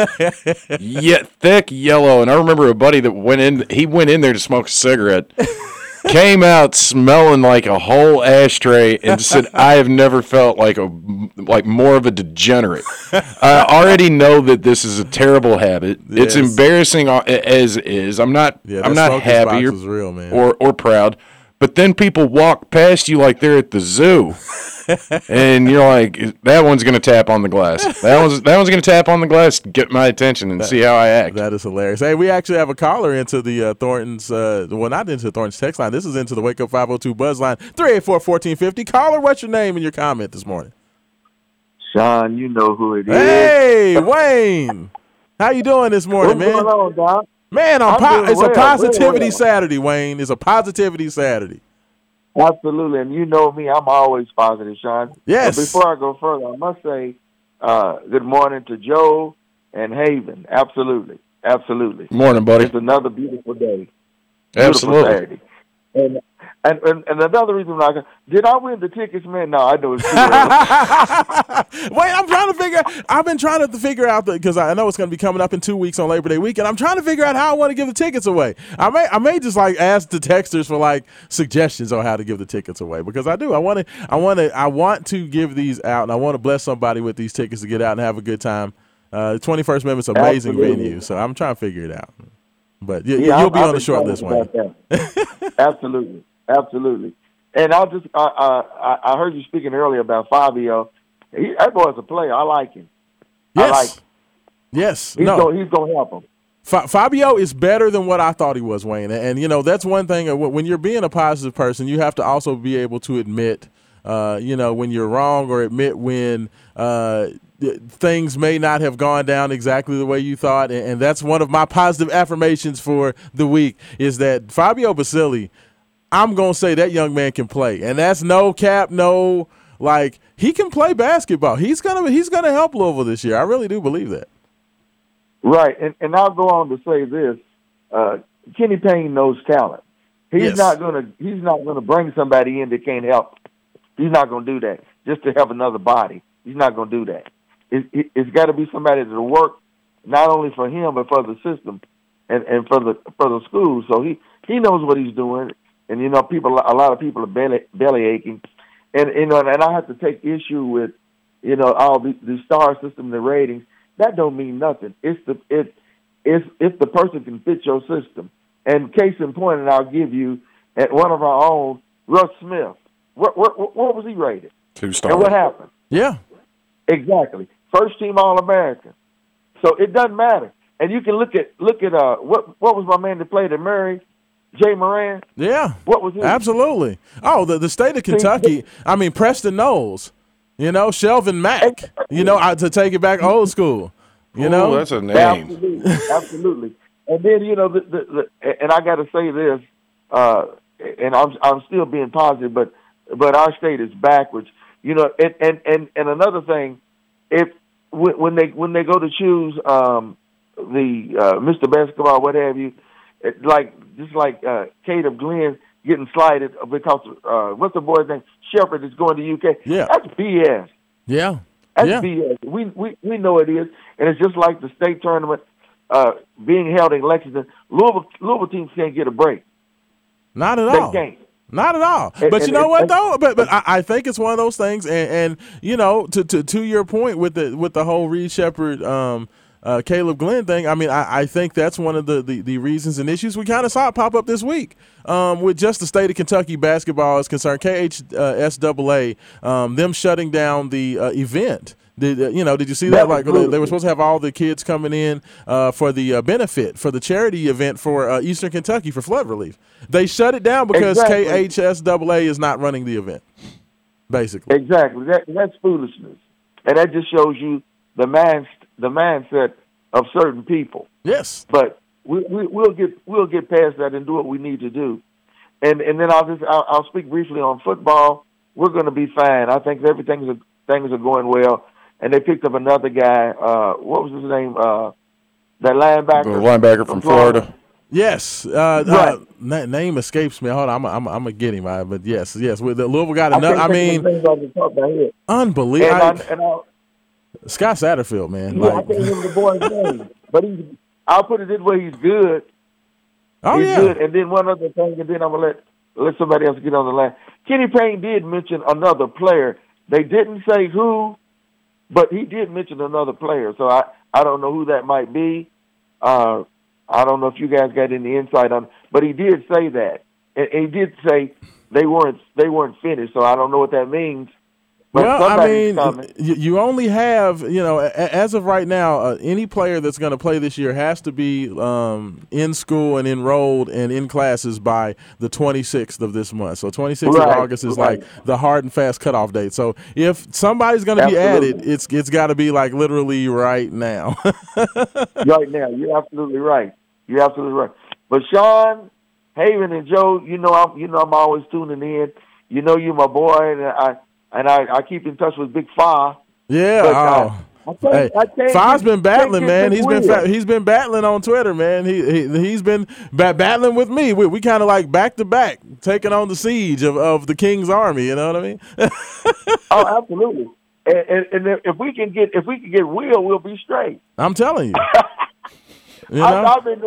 yeah, thick yellow. And I remember a buddy that went in. He went in there to smoke a cigarette. Came out smelling like a whole ashtray and said, I have never felt like more of a degenerate. I already know that this is a terrible habit. Yes. It's embarrassing as is. I'm not happy or proud. But then people walk past you like they're at the zoo. And you're like, that one's going to tap on the glass. That one's going to tap on the glass, get my attention, and see how I act. That is hilarious. Hey, we actually have a caller into the Thornton's, well, not into the Thornton's text line. This is into the Wake Up 502 Buzz line, 384-1450. Caller, what's your name and your comment this morning? Sean, you know who it is. Hey, Wayne. How you doing this morning, man? What's going on, Doc? Man, it's a positivity Saturday, Wayne. It's a positivity Saturday. Absolutely, and you know me, I'm always positive, Sean. Yes. But before I go further, I must say good morning to Joe and Haven. Absolutely, absolutely. Morning, buddy. It's another beautiful day. Absolutely. Beautiful Saturday. And another reason why did I win the tickets, man? No, I know it's too early. Wait, I've been trying to figure out because I know it's going to be coming up in 2 weeks on Labor Day weekend. I'm trying to figure out how I want to give the tickets away. I may just like ask the texters for like suggestions on how to give the tickets away, because I do. I want to give these out, and I want to bless somebody with these tickets to get out and have a good time. The 21st Amendment's an amazing venue, so I'm trying to figure it out. But you'll be on the short list, Wayne. Absolutely. Absolutely, and I heard you speaking earlier about Fabio. That boy's a player. I like him. Yes. Yes. He's going to help him. Fabio is better than what I thought he was, Wayne. And you know, that's one thing. When you're being a positive person, you have to also be able to admit, you know, when you're wrong, or admit when things may not have gone down exactly the way you thought. And that's one of my positive affirmations for the week, is that Fabio Basilli, I'm going to say that young man can play. And that's no cap, no, like, he can play basketball. He's going to help Louisville this year. I really do believe that. Right. And I'll go on to say this. Kenny Payne knows talent. He's not going to bring somebody in that can't help. He's not going to do that just to have another body. He's not going to do that. It's got to be somebody that'll work not only for him but for the system and for the school. So he knows what he's doing. And you know, a lot of people are belly aching, and you know, and I have to take issue with, you know, all the star system, the ratings. That don't mean nothing. It's if the person can fit your system. And case in point, and I'll give you at one of our own, Russ Smith. What was he rated? 2-star. And what happened? Yeah, exactly. First team All American. So it doesn't matter. And you can look at what was my man that played at Murray? Jay Moran? Yeah. What was it? Absolutely. Oh, the state of Kentucky. I mean, Preston Knowles, you know, Shelvin Mack, you know, to take it back old school. You know? That's a name. Absolutely. Absolutely. And then, you know, and I got to say this, and I'm still being positive, but our state is backwards. You know, and another thing, if when they go to choose the Mr. Basketball, what have you, Just like Caleb Glenn getting slighted because what's the boy's name? Shepard is going to UK. Yeah. That's BS. Yeah. That's BS. We know it is, and it's just like the state tournament being held in Lexington. Louisville teams can't get a break. Not at all. They can't. Not at all. But you know what though? But I think it's one of those things, and you know, to your point with the whole Reed Shepard Caleb Glenn thing, I mean, I think that's one of the reasons and issues we kind of saw it pop up this week with just the state of Kentucky basketball is concerned. KHSAA, them shutting down the event. Did you see that? Like they were supposed to have all the kids coming in for the benefit, for the charity event for Eastern Kentucky for flood relief. They shut it down because KHSAA is not running the event. basically. Exactly. That's foolishness. And that just shows you the mindset of certain people. Yes. But we'll get past that and do what we need to do. And then I'll speak briefly on football. We're going to be fine. I think things are going well. And they picked up another guy. What was his name? That linebacker. The linebacker from Florida. Yes. Right. Name escapes me. Hold on. I'm going to get him. But yes. With the Louisville got another. I mean, unbelievable. And Scott Satterfield, man. Yeah, like. I can't remember the boy's name. But I'll put it this way. He's good. Oh, he's good. And then one other thing, and then I'm going to let somebody else get on the line. Kenny Payne did mention another player. They didn't say who, but he did mention another player. So I don't know who that might be. I don't know if you guys got any insight on it, but he did say that. And he did say they weren't finished, so I don't know what that means. But well, I mean, you only have, as of right now, any player that's going to play this year has to be in school and enrolled and in classes by the 26th of this month. So 26th of August is like the hard and fast cutoff date. So if somebody's going to be added, it's got to be like literally right now. Right now. You're absolutely right. But Sean, Haven, and Joe, I'm always tuning in. You know you're my boy, and I keep in touch with Big Fa. Yeah. Fa's been battling, man. He's been battling on Twitter, man. He's been battling with me. We kind of like back to back, taking on the siege of the King's Army. You know what I mean? Oh, absolutely. And if we can get Will, we'll be straight. I'm telling you. I've been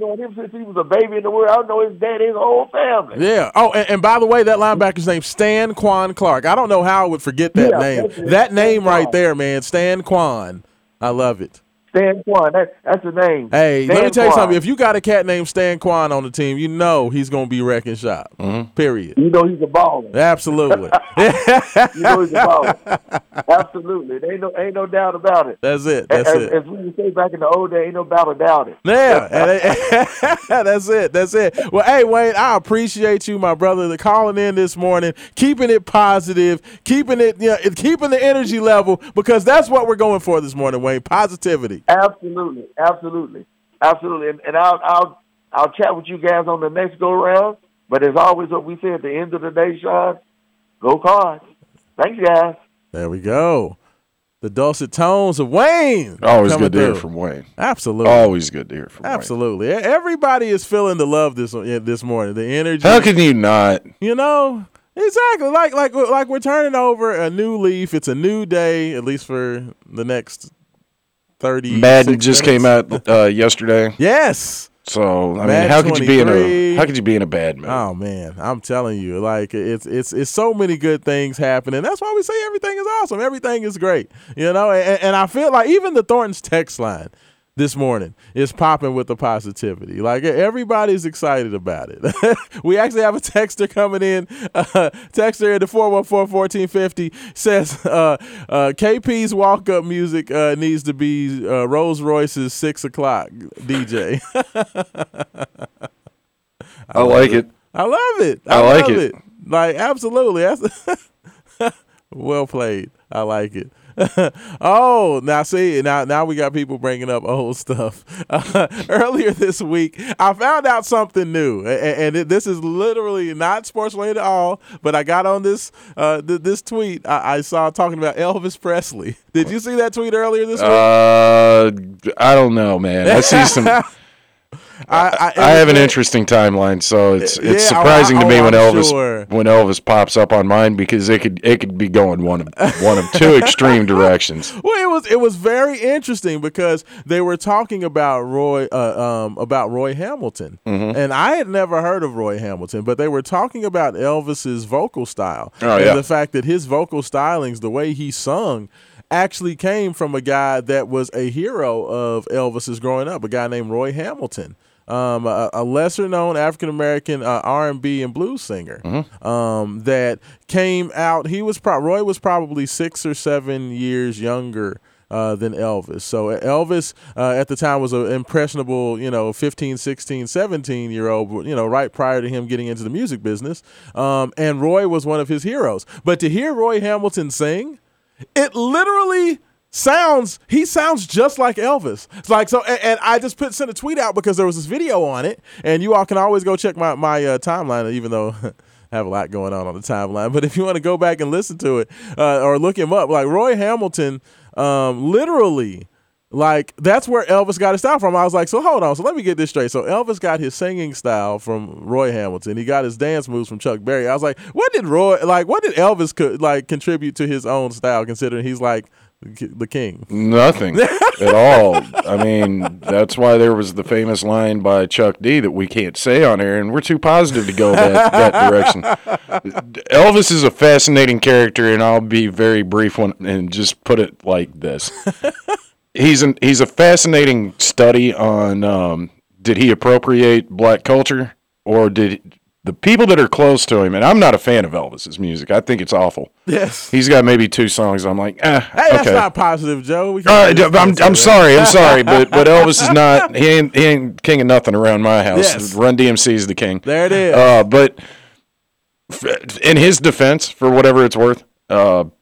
knowing him since he was a baby in the world. I know his dad, his whole family. Yeah. Oh, and by the way, that linebacker's name, Stan Quan Clark. I don't know how I would forget that name. That name right there, man, Stan Quan. I love it. Stan Quan. That's the name. Hey, let me tell you something. If you got a cat named Stan Quan on the team, you know he's going to be wrecking shop. Mm-hmm. Period. You know he's a baller. Absolutely. You know he's a baller. Absolutely. There ain't no doubt about it. That's it. As we would say back in the old days, ain't no doubt about it. Yeah. That's it. Well, hey, Wayne, I appreciate you, my brother, calling in this morning, keeping it positive, keeping the energy level, because that's what we're going for this morning, Wayne, positivity. Absolutely. And I'll chat with you guys on the next go round. But as always, what we say at the end of the day, Sean, go Cards. Thanks, guys. There we go. The dulcet tones of Wayne. Always good to hear from Wayne. Absolutely. Always good to hear from Wayne. Absolutely. Everybody is feeling the love this morning. The energy. How can you not? Exactly, like we're turning over a new leaf. It's a new day, at least for the next. 30 Madden just came out yesterday. Yes. So I mean, how could you be in a bad mood? Oh man, I'm telling you, like it's so many good things happening. That's why we say everything is awesome, everything is great. And I feel like even the Thornton's text line this morning is popping with the positivity. Like everybody's excited about it. We actually have a texter coming in. Texter at the 414-1450 says KP's walk-up music needs to be Rolls Royce's 6 o'clock DJ. I like it. I love it. I like it. Like, absolutely. Well played. I like it. Oh, now we got people bringing up old stuff. Earlier this week, I found out something new, and this is literally not sports related at all. But I got on this this tweet I saw talking about Elvis Presley. Did you see that tweet earlier this week? I don't know, man. I see some. I have an interesting timeline, so it's surprising to me when Elvis pops up on mine, because it could be going one of two extreme directions. Well, it was very interesting because they were talking about Roy Hamilton, mm-hmm. and I had never heard of Roy Hamilton, but they were talking about Elvis's vocal style and the fact that his vocal stylings, the way he sung, actually came from a guy that was a hero of Elvis's growing up, a guy named Roy Hamilton, a lesser-known African-American R&B and blues singer mm-hmm. That came out. Roy was probably 6 or 7 years younger than Elvis. So Elvis at the time was an impressionable, 15, 16, 17-year-old, right prior to him getting into the music business. And Roy was one of his heroes. But to hear Roy Hamilton sing, it literally sounds just like Elvis. It's like, so, and I just sent a tweet out because there was this video on it, and you all can always go check my timeline, even though I have a lot going on the timeline. But if you want to go back and listen to it or look him up, like Roy Hamilton, literally, like that's where Elvis got his style from. I was like, so hold on, so let me get this straight. So Elvis got his singing style from Roy Hamilton. He got his dance moves from Chuck Berry. I was like, what did Elvis contribute to his own style, considering he's like the king? Nothing at all. I mean, that's why there was the famous line by Chuck D that we can't say on air, and we're too positive to go that direction. Elvis is a fascinating character, and I'll be very brief and just put it like this. He's a fascinating study on did he appropriate black culture, or did the people that are close to him, and I'm not a fan of Elvis's music. I think it's awful. Yes. He's got maybe two songs. I'm like, hey, that's okay. Not positive, Joe. I'm sorry, but Elvis is not. He ain't king of nothing around my house. Yes. Run DMC is the king. There it is. But in his defense, for whatever it's worth,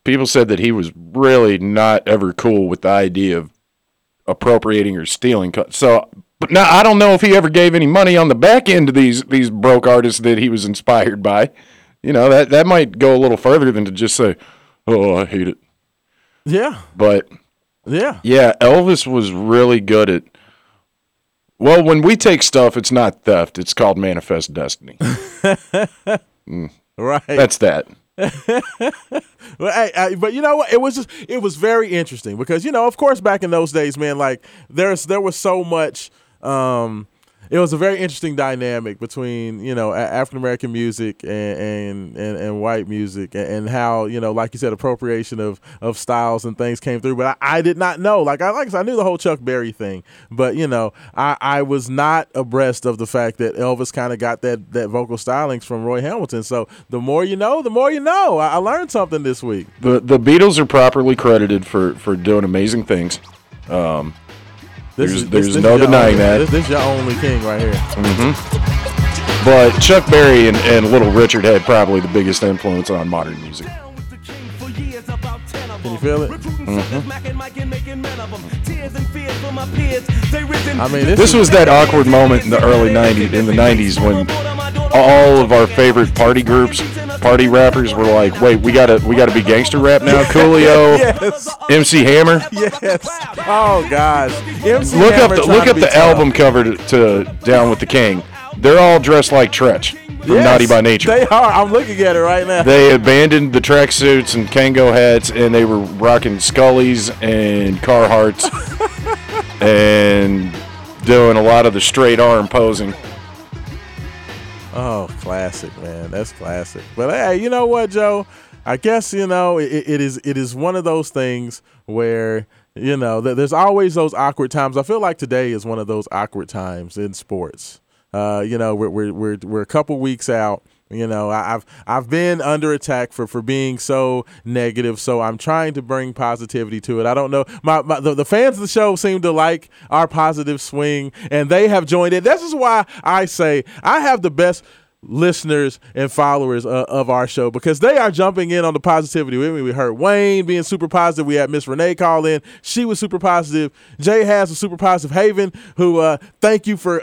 people said that he was really not ever cool with the idea of appropriating or stealing. So. Now, I don't know if he ever gave any money on the back end to these broke artists that he was inspired by. That might go a little further than to just say, oh, I hate it. Yeah. But, yeah, Elvis was really good at, well, when we take stuff, it's not theft. It's called manifest destiny. Right. That's that. But you know what? It was very interesting because, of course, back in those days, man, like there was so much. It was a very interesting dynamic between, African-American music and white music and how, like you said, appropriation of styles and things came through. But I did not know. Like I said, I knew the whole Chuck Berry thing. But, I was not abreast of the fact that Elvis kind of got that vocal stylings from Roy Hamilton. So the more you know, the more you know. I learned something this week. The Beatles are properly credited for doing amazing things. There's no denying that. This is your only king right here. Mm-hmm. But Chuck Berry and Little Richard had probably the biggest influence on modern music. Can you feel it? Mm-hmm. I mean, this was that awkward moment in the early 90s, in the 90s when all of our favorite party groups, party rappers were like, wait, we gotta be gangster rap now. Coolio, yes. MC Hammer, yes. Oh gosh, MC look Hammer up the album cover to Down with the King. They're all dressed like Tretch from Naughty by Nature. They are. I'm looking at it right now. They abandoned the tracksuits and Kango hats, and they were rocking Scullies and Carhartts and doing a lot of the straight arm posing. Oh, classic, man. That's classic. But hey, you know what, Joe? I guess, it is one of those things where, there's always those awkward times. I feel like today is one of those awkward times in sports. We're a couple weeks out. I've been under attack for being so negative, so I'm trying to bring positivity to it. I don't know. The fans of the show seem to like our positive swing, and they have joined it. This is why I say I have the best listeners and followers of our show, because they are jumping in on the positivity. We heard Wayne being super positive. We had Miss Renee call in. She was super positive. Jay Haas was super positive. Haven, who thank you for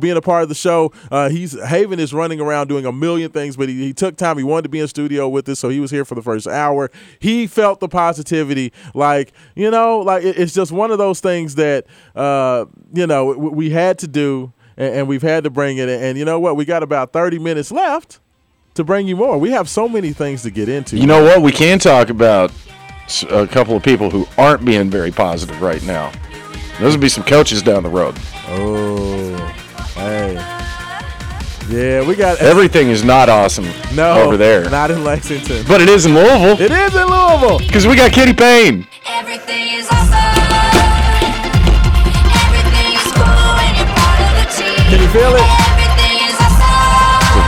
being a part of the show. Haven is running around doing a million things, but he took time. He wanted to be in studio with us, so he was here for the first hour. He felt the positivity, it's just one of those things that we had to do. And we've had to bring it in. And you know what? We got about 30 minutes left to bring you more. We have so many things to get into. You know what? We can talk about a couple of people who aren't being very positive right now. Those would be some coaches down the road. Oh, hey. Yeah, we got... Everything is not awesome over there. Not in Lexington. But it is in Louisville. It is in Louisville. Because we got Kenny Payne. Everything is awesome. Can you feel it? The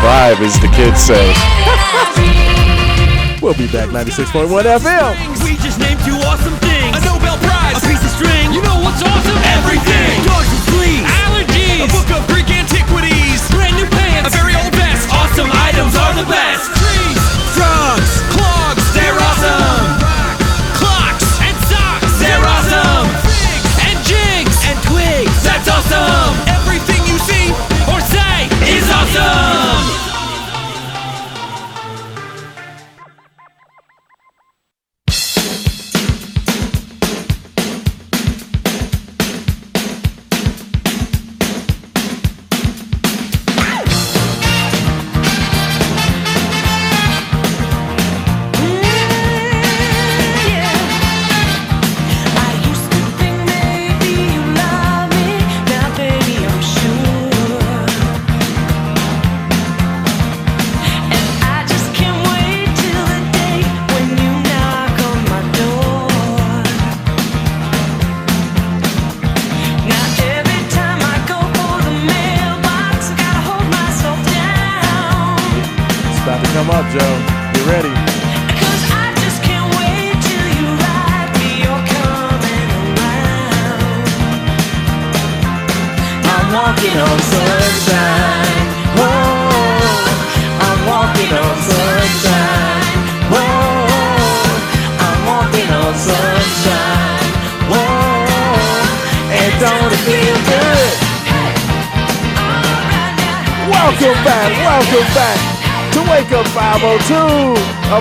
vibe, as the kids say. We'll be back, 96.1 FM. We just named two awesome things. A Nobel Prize, a piece of string. You know what's awesome? Everything. Dogs and fleas, allergies, a book of Greek antiquities, brand new pants, a very old vest. Awesome items are the best. Trees, frogs, clogs, they're awesome. Clocks and socks, they're awesome. Figs and jigs and twigs, that's awesome. Everything you see or say is awesome.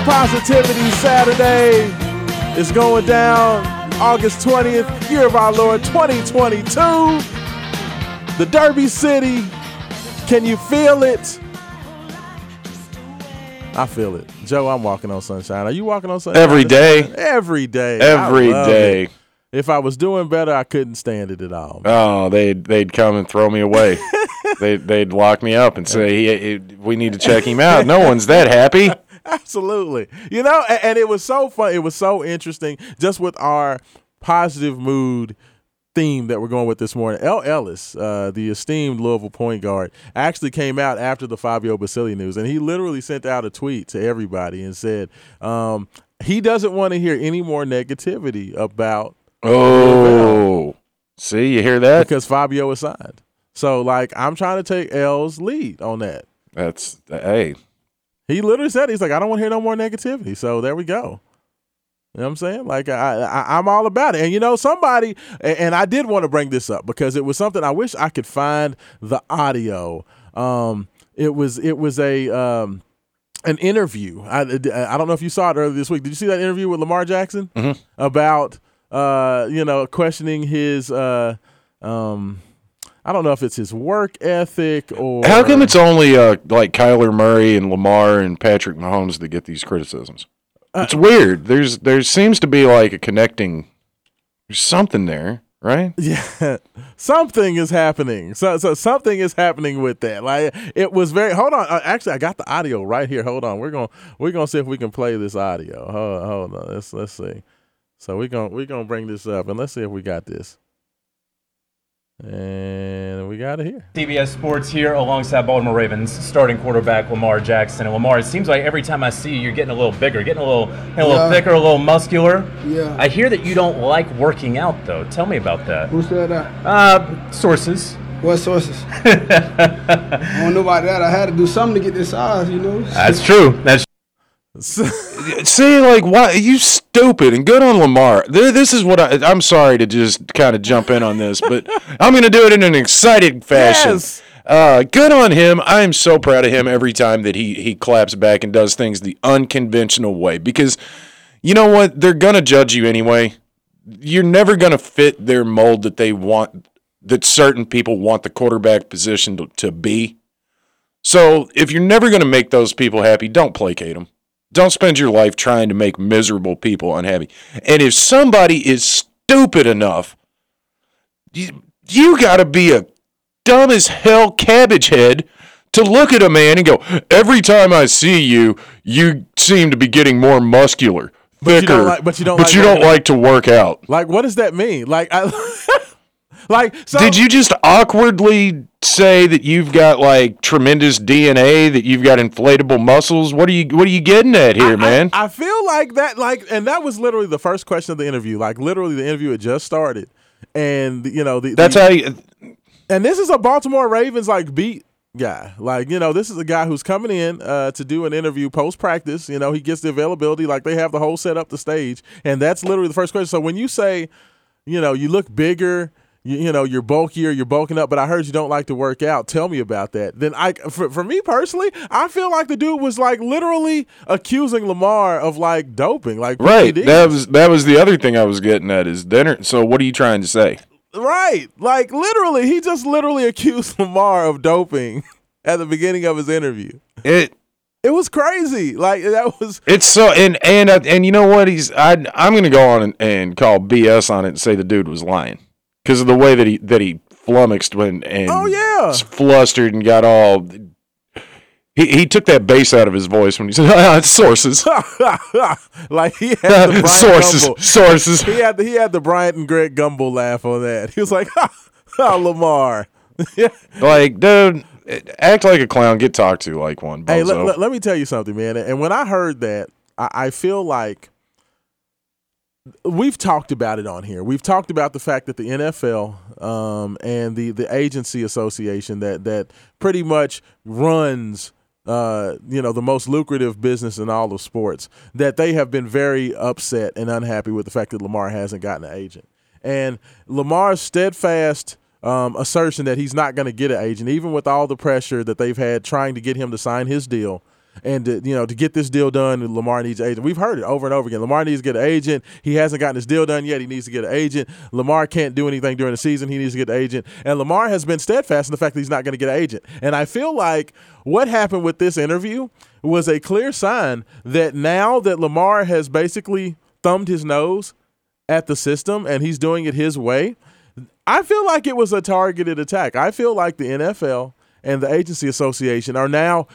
Positivity Saturday is going down August 20th, year of our Lord 2022. The Derby City, can you feel it? I feel it. Joe, I'm walking on sunshine. Are you walking on sunshine? Every day. Every day. Every day. It. If I was doing better, I couldn't stand it at all. Oh, they'd come and throw me away. they'd lock me up and say, we need to check him out. No one's that happy. Absolutely. You know, and it was so fun. It was so interesting just with our positive mood theme that we're going with this morning. L. Ellis, the esteemed Louisville point guard, actually came out after the Fabio Basilli news, and he literally sent out a tweet to everybody and said he doesn't want to hear any more negativity about Louisville. See, you hear that? Because Fabio is signed. So, like, I'm trying to take L's lead on that. That's – hey – he literally said, he's like, I don't want to hear no more negativity. So there we go. You know what I'm saying? Like, I'm all about it. And, you know, somebody, and I did want to bring this up because it was something I wish I could find the audio. It was an interview. I don't know if you saw it earlier this week. Did you see that interview with Lamar Jackson? Mm-hmm. About, you know, questioning his I don't know if it's his work ethic or... How come it's only like Kyler Murray and Lamar and Patrick Mahomes that get these criticisms? It's weird. There seems to be like a connecting... There's something there, right? Yeah. Something is happening. So something is happening with that. Like it was very... Hold on. Actually, I got the audio right here. Hold on. We're gonna see if we can play this audio. Hold on. Let's see. So we're gonna bring this up and let's see if we got this. And we got it here. CBS Sports here alongside Baltimore Ravens starting quarterback Lamar Jackson. And Lamar, it seems like every time I see you, you're getting a little bigger, getting a little thicker, a little muscular. Yeah. I hear that you don't like working out, though. Tell me about that. Who said that? Sources. What sources? I don't know about that. I had to do something to get this size, you know. That's true. That's see, like, why you stupid and good on Lamar. This is what I'm sorry to just kind of jump in on this, but I'm going to do it in an excited fashion. Yes. Good on him. I am so proud of him every time that he claps back and does things the unconventional way because you know what? They're going to judge you anyway. You're never going to fit their mold that they want, that certain people want the quarterback position to be. So if you're never going to make those people happy, don't placate them. Don't spend your life trying to make miserable people unhappy. And if somebody is stupid enough, you got to be a dumb as hell cabbage head to look at a man and go, every time I see you, you seem to be getting more muscular, thicker, but you don't like to work out. Like, what does that mean? Like, so did you just awkwardly say that you've got like tremendous DNA, that you've got inflatable muscles? What are you getting at here, man? I feel like that, and that was literally the first question of the interview. Like, literally, the interview had just started, and and this is a Baltimore Ravens beat guy. This is a guy who's coming in to do an interview post practice. He gets the availability. They have the whole set up, the stage, and that's literally the first question. So when you say, you look bigger, you're bulkier, you're bulking up, but I heard you don't like to work out. Tell me about that. Then for me personally, I feel like the dude was literally accusing Lamar of doping. Right. PTD. That was the other thing I was getting at is dinner. So what are you trying to say? Right. Literally, he just literally accused Lamar of doping at the beginning of his interview. It was crazy. That was. It's so and you know what? I'm going to go on and call BS on it and say the dude was lying. Because of the way that he flummoxed and flustered and got all, he took that bass out of his voice when he said sources. He had the Bryant sources. He had the Bryant and Greg Gumbel laugh on that. He was like, ha Lamar. Dude, act like a clown, get talked to like one. Bozo. Hey, let me tell you something, man. And when I heard that, I feel like. We've talked about it on here. We've talked about the fact that the NFL and the agency association that pretty much runs the most lucrative business in all of sports, that they have been very upset and unhappy with the fact that Lamar hasn't gotten an agent. And Lamar's steadfast assertion that he's not going to get an agent, even with all the pressure that they've had trying to get him to sign his deal, and to get this deal done, Lamar needs an agent. We've heard it over and over again. Lamar needs to get an agent. He hasn't gotten his deal done yet. He needs to get an agent. Lamar can't do anything during the season. He needs to get an agent. And Lamar has been steadfast in the fact that he's not going to get an agent. And I feel like what happened with this interview was a clear sign that now that Lamar has basically thumbed his nose at the system and he's doing it his way, I feel like it was a targeted attack. I feel like the NFL and the agency association are now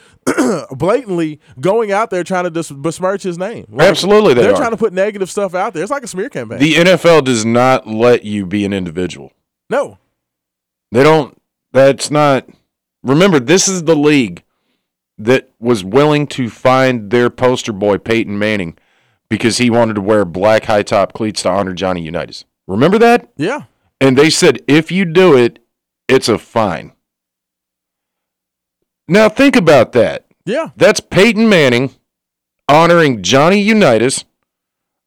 blatantly going out there trying to besmirch his name. Absolutely, they're trying to put negative stuff out there. It's like a smear campaign. The NFL does not let you be an individual. No. They don't. That's not. Remember, this is the league that was willing to find their poster boy, Peyton Manning, because he wanted to wear black high-top cleats to honor Johnny Unitas. Remember that? Yeah. And they said, if you do it, it's a fine. Now, think about that. Yeah. That's Peyton Manning honoring Johnny Unitas.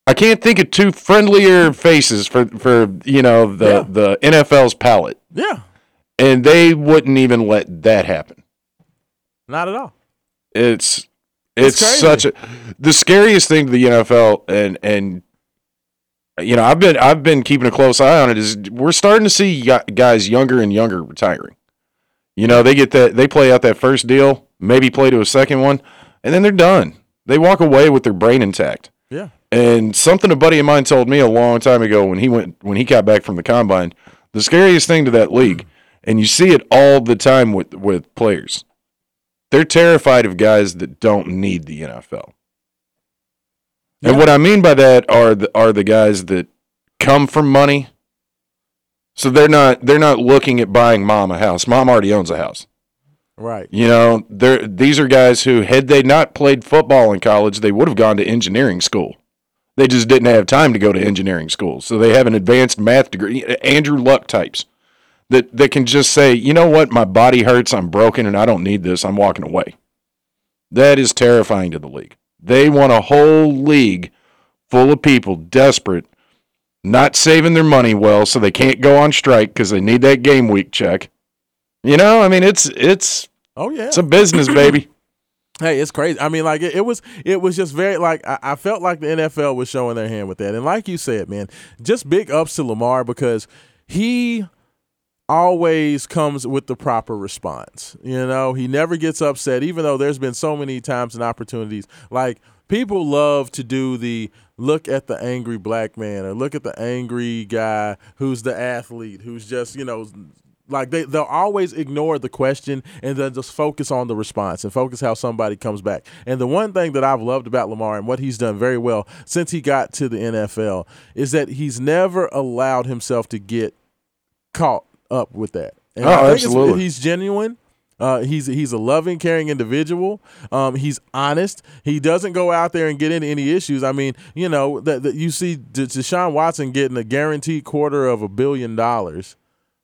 I can't think of two friendlier faces for the NFL's palate. Yeah. And they wouldn't even let that happen. Not at all. It's such a – the scariest thing to the NFL, and I've been keeping a close eye on it, is we're starting to see guys younger and younger retiring. They get that, they play out that first deal, maybe play to a second one, and then they're done. They walk away with their brain intact. Yeah. And something a buddy of mine told me a long time ago when he got back from the combine, the scariest thing to that league, and you see it all the time with players, they're terrified of guys that don't need the NFL. Yeah. And what I mean by that are the guys that come from money. So they're not looking at buying mom a house. Mom already owns a house. Right. These are guys who, had they not played football in college, they would have gone to engineering school. They just didn't have time to go to engineering school. So they have an advanced math degree, Andrew Luck types, that can just say, you know what, my body hurts, I'm broken, and I don't need this, I'm walking away. That is terrifying to the league. They want a whole league full of people desperate, not saving their money well, so they can't go on strike because they need that game week check. It's it's a business, baby. Hey, it's crazy. It was just very I felt like the NFL was showing their hand with that. And like you said, man, just big ups to Lamar, because he always comes with the proper response. He never gets upset, even though there's been so many times and opportunities people love to do the look at the angry black man or look at the angry guy who's the athlete, who's just, they'll always ignore the question and then just focus on the response and focus how somebody comes back. And the one thing that I've loved about Lamar and what he's done very well since he got to the NFL is that he's never allowed himself to get caught up with that. And I think absolutely, he's genuine. He's a loving, caring individual. He's honest. He doesn't go out there and get into any issues. I mean, you know, that you see Deshaun Watson getting a guaranteed $250 million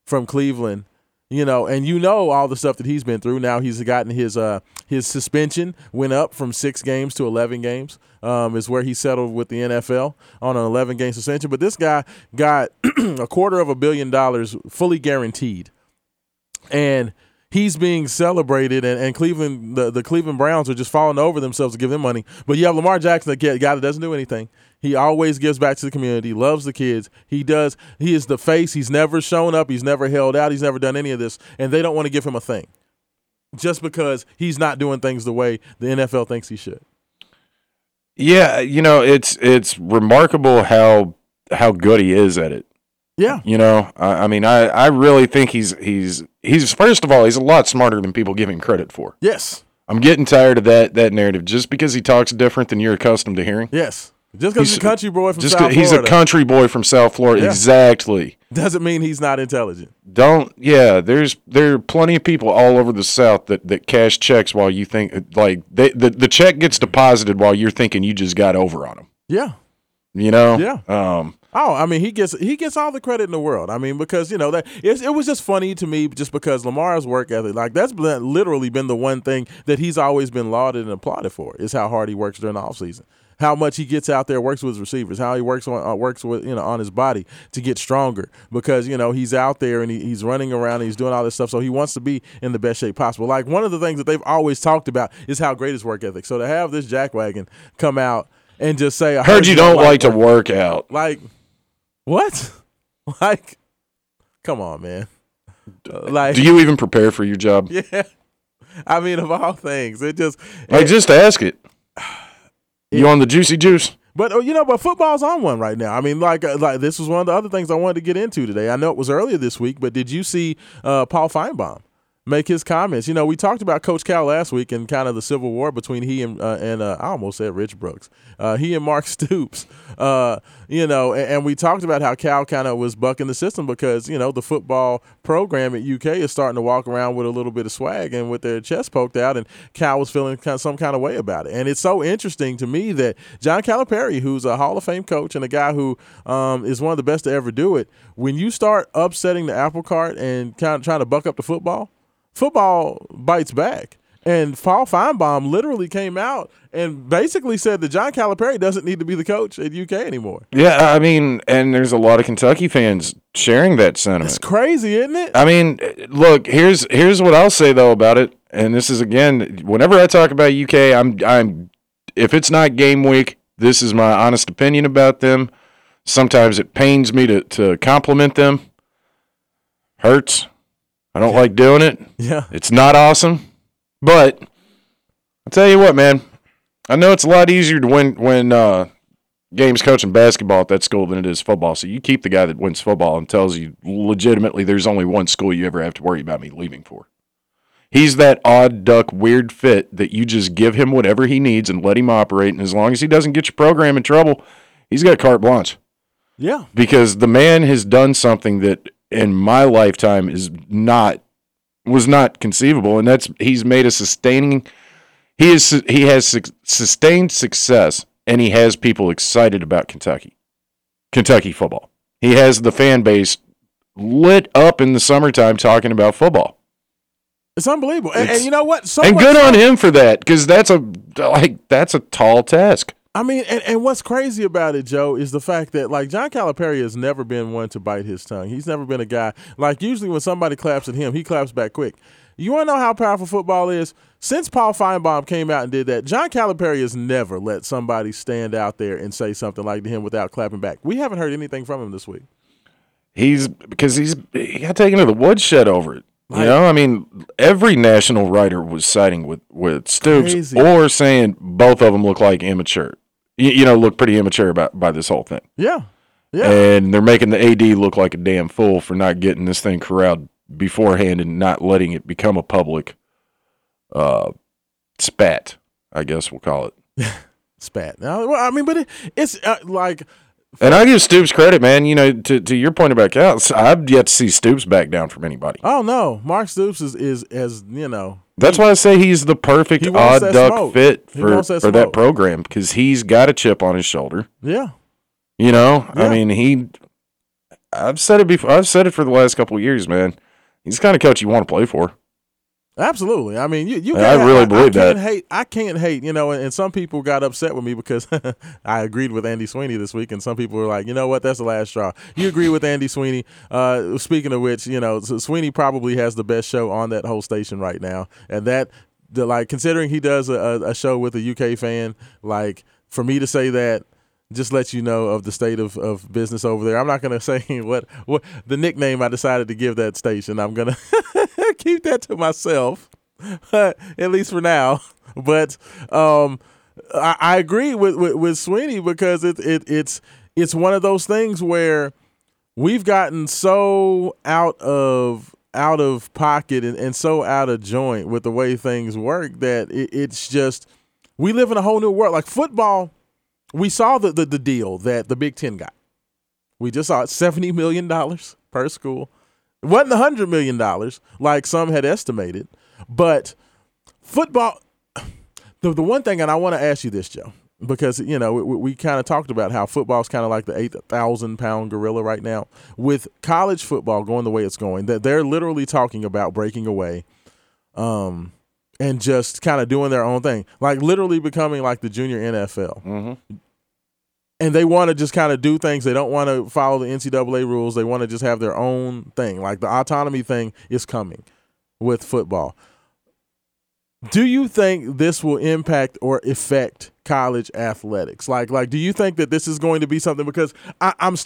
from Cleveland, you know, and you know all the stuff that he's been through. Now he's gotten his suspension went up from 6 games to 11 games. Is where he settled with the NFL on an 11-game suspension. But this guy got $250 million fully guaranteed, and he's being celebrated, and Cleveland, the Cleveland Browns are just falling over themselves to give him money. But you have Lamar Jackson, the guy that doesn't do anything. He always gives back to the community, loves the kids. He does. He is the face. He's never shown up. He's never held out. He's never done any of this, and they don't want to give him a thing just because he's not doing things the way the NFL thinks he should. Yeah, you know, it's remarkable how good he is at it. Yeah. You know, I mean, I really think he's first of all, he's a lot smarter than people give him credit for. Yes. I'm getting tired of that narrative. Just because he talks different than you're accustomed to hearing. Yes. Just because he's a country boy from South Florida. He's a country boy from South Florida. Yeah. Exactly. Doesn't mean he's not intelligent. There are plenty of people all over the South that cash checks while you think, like, the check gets deposited while you're thinking you just got over on him. Yeah. You know? Yeah. I mean, he gets all the credit in the world. I mean, because, you know, that it was just funny to me just because Lamar's work ethic, like, that's literally been the one thing that he's always been lauded and applauded for, is how hard he works during the offseason. How much he gets out there, works with his receivers, how he works on his body to get stronger, because, you know, he's out there and he's running around and he's doing all this stuff, so he wants to be in the best shape possible. Like, one of the things that they've always talked about is how great his work ethic. So to have this jackwagon come out and just say, I heard you don't like to work out. Like, what? Like, come on, man. Like, do you even prepare for your job? Yeah. I mean, of all things, it just – like, just ask it. You on the juicy juice? But, you know, football's on one right now. I mean, like this was one of the other things I wanted to get into today. I know it was earlier this week, but did you see Paul Finebaum make his comments? You know, we talked about Coach Cal last week and kind of the civil war between he and I almost said Rich Brooks, he and Mark Stoops, you know, and we talked about how Cal kind of was bucking the system because, you know, the football program at UK is starting to walk around with a little bit of swag and with their chest poked out, and Cal was feeling some kind of way about it. And it's so interesting to me that John Calipari, who's a Hall of Fame coach and a guy who is one of the best to ever do it, when you start upsetting the apple cart and kind of trying to buck up the football bites back. And Paul Finebaum literally came out and basically said that John Calipari doesn't need to be the coach at UK anymore. Yeah, I mean, and there's a lot of Kentucky fans sharing that sentiment. It's crazy, isn't it? I mean, look, here's what I'll say, though, about it, and this is, again, whenever I talk about UK, I'm if it's not game week, this is my honest opinion about them. Sometimes it pains me to compliment them. Hurts. I don't like doing it. Yeah. It's not awesome. But I'll tell you what, man. I know it's a lot easier to win games coaching basketball at that school than it is football. So you keep the guy that wins football and tells you legitimately there's only one school you ever have to worry about me leaving for. He's that odd duck, weird fit that you just give him whatever he needs and let him operate. And as long as he doesn't get your program in trouble, he's got carte blanche. Yeah. Because the man has done something that in my lifetime was not conceivable, and that's he has sustained success, and he has people excited about Kentucky football. He has the fan base lit up in the summertime talking about football. It's unbelievable, and you know what? On him for that, because that's a tall task. I mean, and what's crazy about it, Joe, is the fact that, like, John Calipari has never been one to bite his tongue. He's never been a guy. Like, usually when somebody claps at him, he claps back quick. You want to know how powerful football is? Since Paul Finebaum came out and did that, John Calipari has never let somebody stand out there and say something like to him without clapping back. We haven't heard anything from him this week. He got taken to the woodshed over it. You know, I mean, every national writer was siding with Stoops or saying both of them look like immature. You know, look pretty immature by this whole thing. Yeah, yeah. And they're making the AD look like a damn fool for not getting this thing corralled beforehand and not letting it become a public spat, I guess we'll call it. Spat. No, well, I mean, but it's like And I give Stoops credit, man. You know, to your point about Cal, I've yet to see Stoops back down from anybody. Oh, no. Mark Stoops is you know. That's why I say he's the perfect odd duck fit for that program, because he's got a chip on his shoulder. Yeah. You know, yeah. I mean, I've said it before. I've said it for the last couple of years, man. He's the kind of coach you want to play for. Absolutely. I mean, you. I really believe that. I can't hate. You know, and some people got upset with me because I agreed with Andy Sweeney this week, and some people were like, you know what, that's the last straw. You agree with Andy Sweeney. Speaking of which, you know, Sweeney probably has the best show on that whole station right now, and like considering he does a show with a UK fan, like for me to say that. Just let you know of the state of business over there. I'm not going to say what the nickname I decided to give that station. I'm going to keep that to myself, at least for now. But I agree with Sweeney because it's one of those things where we've gotten so out of pocket and so out of joint with the way things work that it's just we live in a whole new world. Like football. We saw the deal that the Big Ten got. We just saw it, $70 million per school. It wasn't $100 million like some had estimated. But football, the one thing, and I want to ask you this, Joe, because, you know, we kind of talked about how football is kind of like the 8,000-pound gorilla right now. With college football going the way it's going, that they're literally talking about breaking away and just kind of doing their own thing, like literally becoming like the junior NFL. Mm-hmm. And they want to just kind of do things. They don't want to follow the NCAA rules. They want to just have their own thing. Like the autonomy thing is coming with football. Do you think this will impact or affect college athletics? Like, do you think that this is going to be something? Because I'm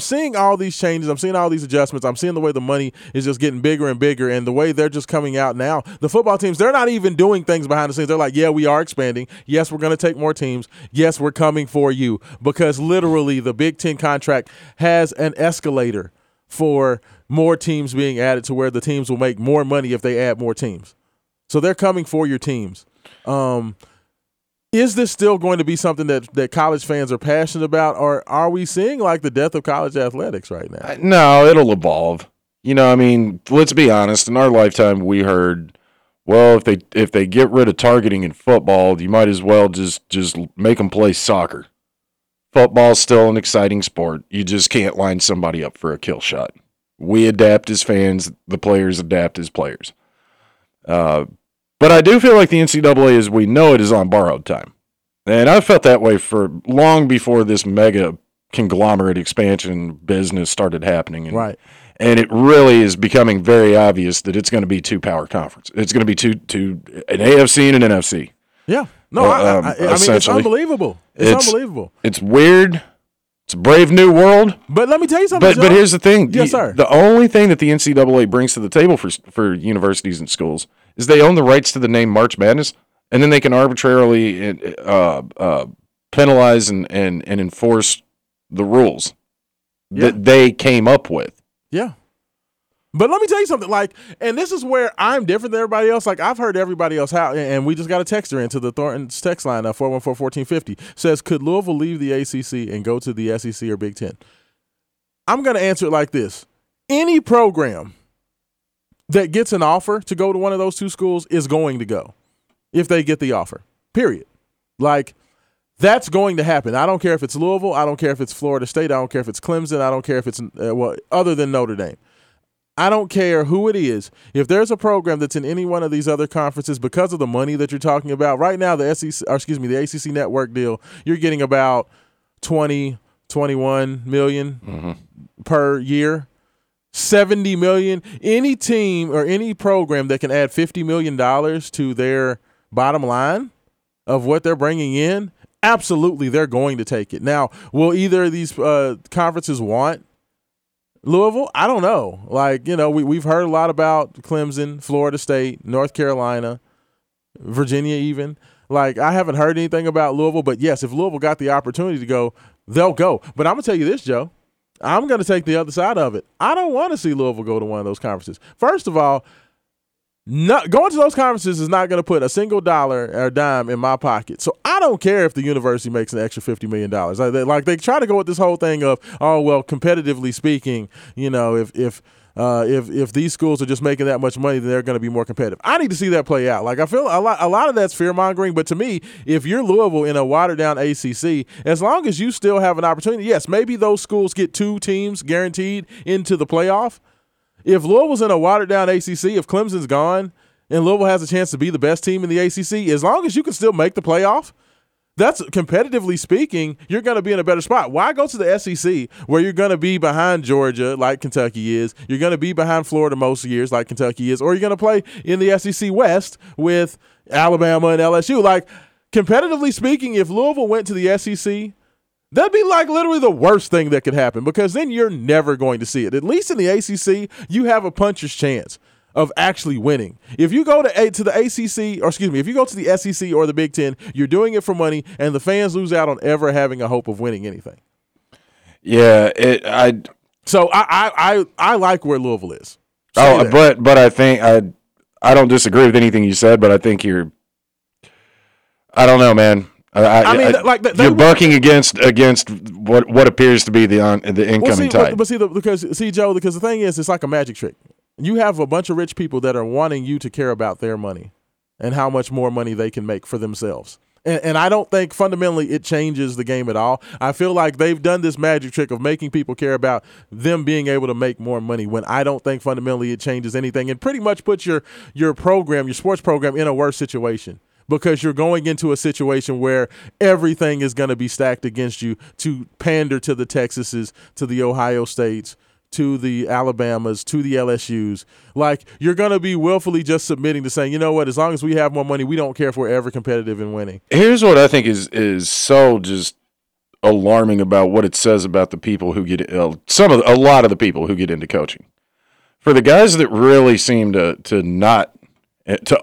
seeing all these changes. I'm seeing all these adjustments. I'm seeing the way the money is just getting bigger and bigger, and the way they're just coming out now. The football teams, they're not even doing things behind the scenes. They're like, yeah, we are expanding. Yes, we're going to take more teams. Yes, we're coming for you. Because literally the Big Ten contract has an escalator for more teams being added to where the teams will make more money if they add more teams. So they're coming for your teams. Is this still going to be something that college fans are passionate about, or are we seeing like the death of college athletics right now? No, it'll evolve. You know, I mean, let's be honest. In our lifetime, we heard, well, if they get rid of targeting in football, you might as well just make them play soccer. Football's still an exciting sport. You just can't line somebody up for a kill shot. We adapt as fans. The players adapt as players. But I do feel like the NCAA, as we know it, is on borrowed time. And I've felt that way for long before this mega conglomerate expansion business started happening. And, right. And it really is becoming very obvious that it's going to be two power conferences. It's going to be two an AFC and an NFC. Yeah. No, I mean, it's unbelievable. It's unbelievable. It's weird. It's a brave new world. But let me tell you something, But here's the thing. Yes, sir. The only thing that the NCAA brings to the table for universities and schools is they own the rights to the name March Madness, and then they can arbitrarily penalize and enforce the rules that they came up with. Yeah. But let me tell you something, like, and this is where I'm different than everybody else. Like, I've heard everybody else how, and we just got a texter into the Thornton's text line, 414-1450, says, could Louisville leave the ACC and go to the SEC or Big Ten? I'm going to answer it like this. Any program that gets an offer to go to one of those two schools is going to go if they get the offer, period. Like, that's going to happen. I don't care if it's Louisville. I don't care if it's Florida State. I don't care if it's Clemson. I don't care if it's, other than Notre Dame. I don't care who it is. If there's a program that's in any one of these other conferences, because of the money that you're talking about right now, the ACC network deal, you're getting about 20, 21 million per year, 70 million. Any team or any program that can add $50 million to their bottom line of what they're bringing in, absolutely, they're going to take it. Now, will either of these conferences want Louisville? I don't know. Like, you know, we've heard a lot about Clemson, Florida State, North Carolina, Virginia even. Like, I haven't heard anything about Louisville, but yes, if Louisville got the opportunity to go, they'll go. But I'm going to tell you this, Joe. I'm going to take the other side of it. I don't want to see Louisville go to one of those conferences. First of all, Not going to those conferences is not going to put a single dollar or dime in my pocket. So I don't care if the university makes an extra $50 million. Like they try to go with this whole thing of, oh, well, competitively speaking, you know, if these schools are just making that much money, then they're going to be more competitive. I need to see that play out. Like I feel a lot of that's fear-mongering, but to me, if you're Louisville in a watered-down ACC, as long as you still have an opportunity, yes, maybe those schools get two teams guaranteed into the playoff. If Louisville's in a watered-down ACC, if Clemson's gone and Louisville has a chance to be the best team in the ACC, as long as you can still make the playoff, that's competitively speaking, you're going to be in a better spot. Why go to the SEC where you're going to be behind Georgia like Kentucky is, you're going to be behind Florida most years like Kentucky is, or you're going to play in the SEC West with Alabama and LSU? Like, competitively speaking, if Louisville went to the SEC, that'd be like literally the worst thing that could happen, because then you're never going to see it. At least in the ACC, you have a puncher's chance of actually winning. If you go if you go to the SEC or the Big Ten, you're doing it for money, and the fans lose out on ever having a hope of winning anything. Yeah, I like where Louisville is. But I think I don't disagree with anything you said, but I think I don't know, man. You're bucking against what appears to be the incoming tide. Because the thing is, it's like a magic trick. You have a bunch of rich people that are wanting you to care about their money and how much more money they can make for themselves. And I don't think fundamentally it changes the game at all. I feel like they've done this magic trick of making people care about them being able to make more money, when I don't think fundamentally it changes anything, and pretty much puts your sports program in a worse situation, because you're going into a situation where everything is going to be stacked against you to pander to the Texases, to the Ohio States, to the Alabamas, to the LSUs. Like, you're going to be willfully just submitting to saying, you know what, as long as we have more money, we don't care if we're ever competitive and winning. Here's what I think is so just alarming about what it says about the people who get a lot of the people who get into coaching. For the guys that really seem to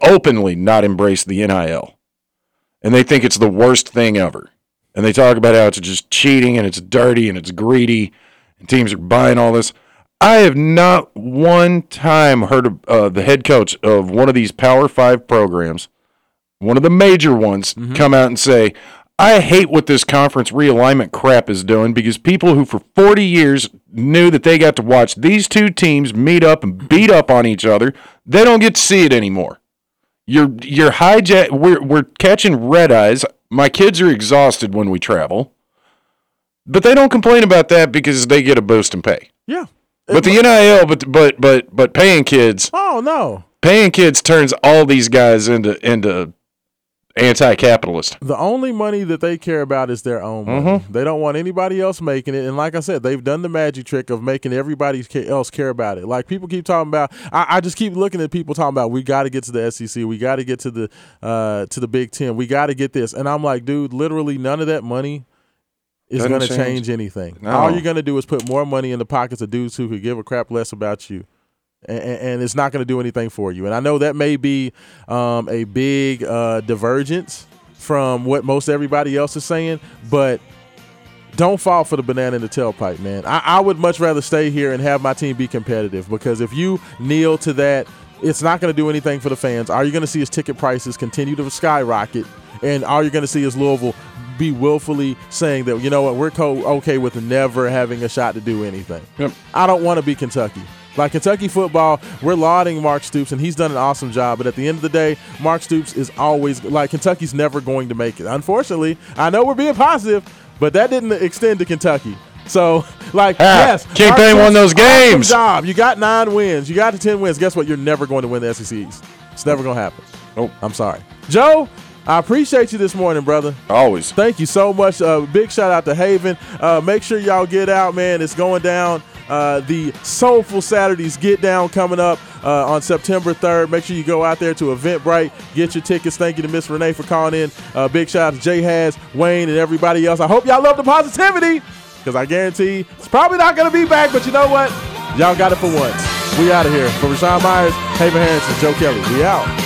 openly not embrace the NIL, and they think it's the worst thing ever, and they talk about how it's just cheating and it's dirty and it's greedy and teams are buying all this. I have not one time heard of the head coach of one of these Power 5 programs, one of the major ones, come out and say, I hate what this conference realignment crap is doing, because people who for 40 years knew that they got to watch these two teams meet up and beat up on each other, they don't get to see it anymore. You're hijacked. We're catching red eyes. My kids are exhausted when we travel, but they don't complain about that because they get a boost in pay. Yeah, but the NIL, but paying kids. Oh no, paying kids turns all these guys into anti-capitalist. The only money that they care about is their own money. They don't want anybody else making it, and like I said, they've done the magic trick of making everybody else care about it. Like, people keep talking about, I just keep looking at people talking about, we got to get to the SEC, we got to get to the Big Ten, we got to get this, and I'm like, dude, literally none of that money is going to change anything. No. All you're going to do is put more money in the pockets of dudes who could give a crap less about you. And it's not going to do anything for you. And I know that may be a big divergence from what most everybody else is saying, but don't fall for the banana in the tailpipe, man. I would much rather stay here and have my team be competitive, because if you kneel to that, it's not going to do anything for the fans. All you're going to see is ticket prices continue to skyrocket, and all you're going to see is Louisville be willfully saying that, you know what, we're okay with never having a shot to do anything. Yep. I don't want to be Kentucky. Like, Kentucky football, we're lauding Mark Stoops, and he's done an awesome job. But at the end of the day, Mark Stoops is always – like, Kentucky's never going to make it. Unfortunately, I know we're being positive, but that didn't extend to Kentucky. So, like, yes. Kenny Payne won those games. Awesome job. You got 9 wins. You got to 10 wins. Guess what? You're never going to win the SEC East. It's never going to happen. Oh, I'm sorry. Joe, I appreciate you this morning, brother. Always. Thank you so much. Big shout-out to Haven. Make sure y'all get out, man. It's going down. The Soulful Saturdays Get Down coming up on September 3rd. Make sure you go out there to Eventbrite. Get your tickets. Thank you to Miss Renee for calling in. Big shout out to Jay Haas, Wayne, and everybody else. I hope y'all love the positivity, because I guarantee it's probably not going to be back, but you know what? Y'all got it for once. We out of here. For Rashaan Myers, Haven Harrington, Joe Kelly, we out.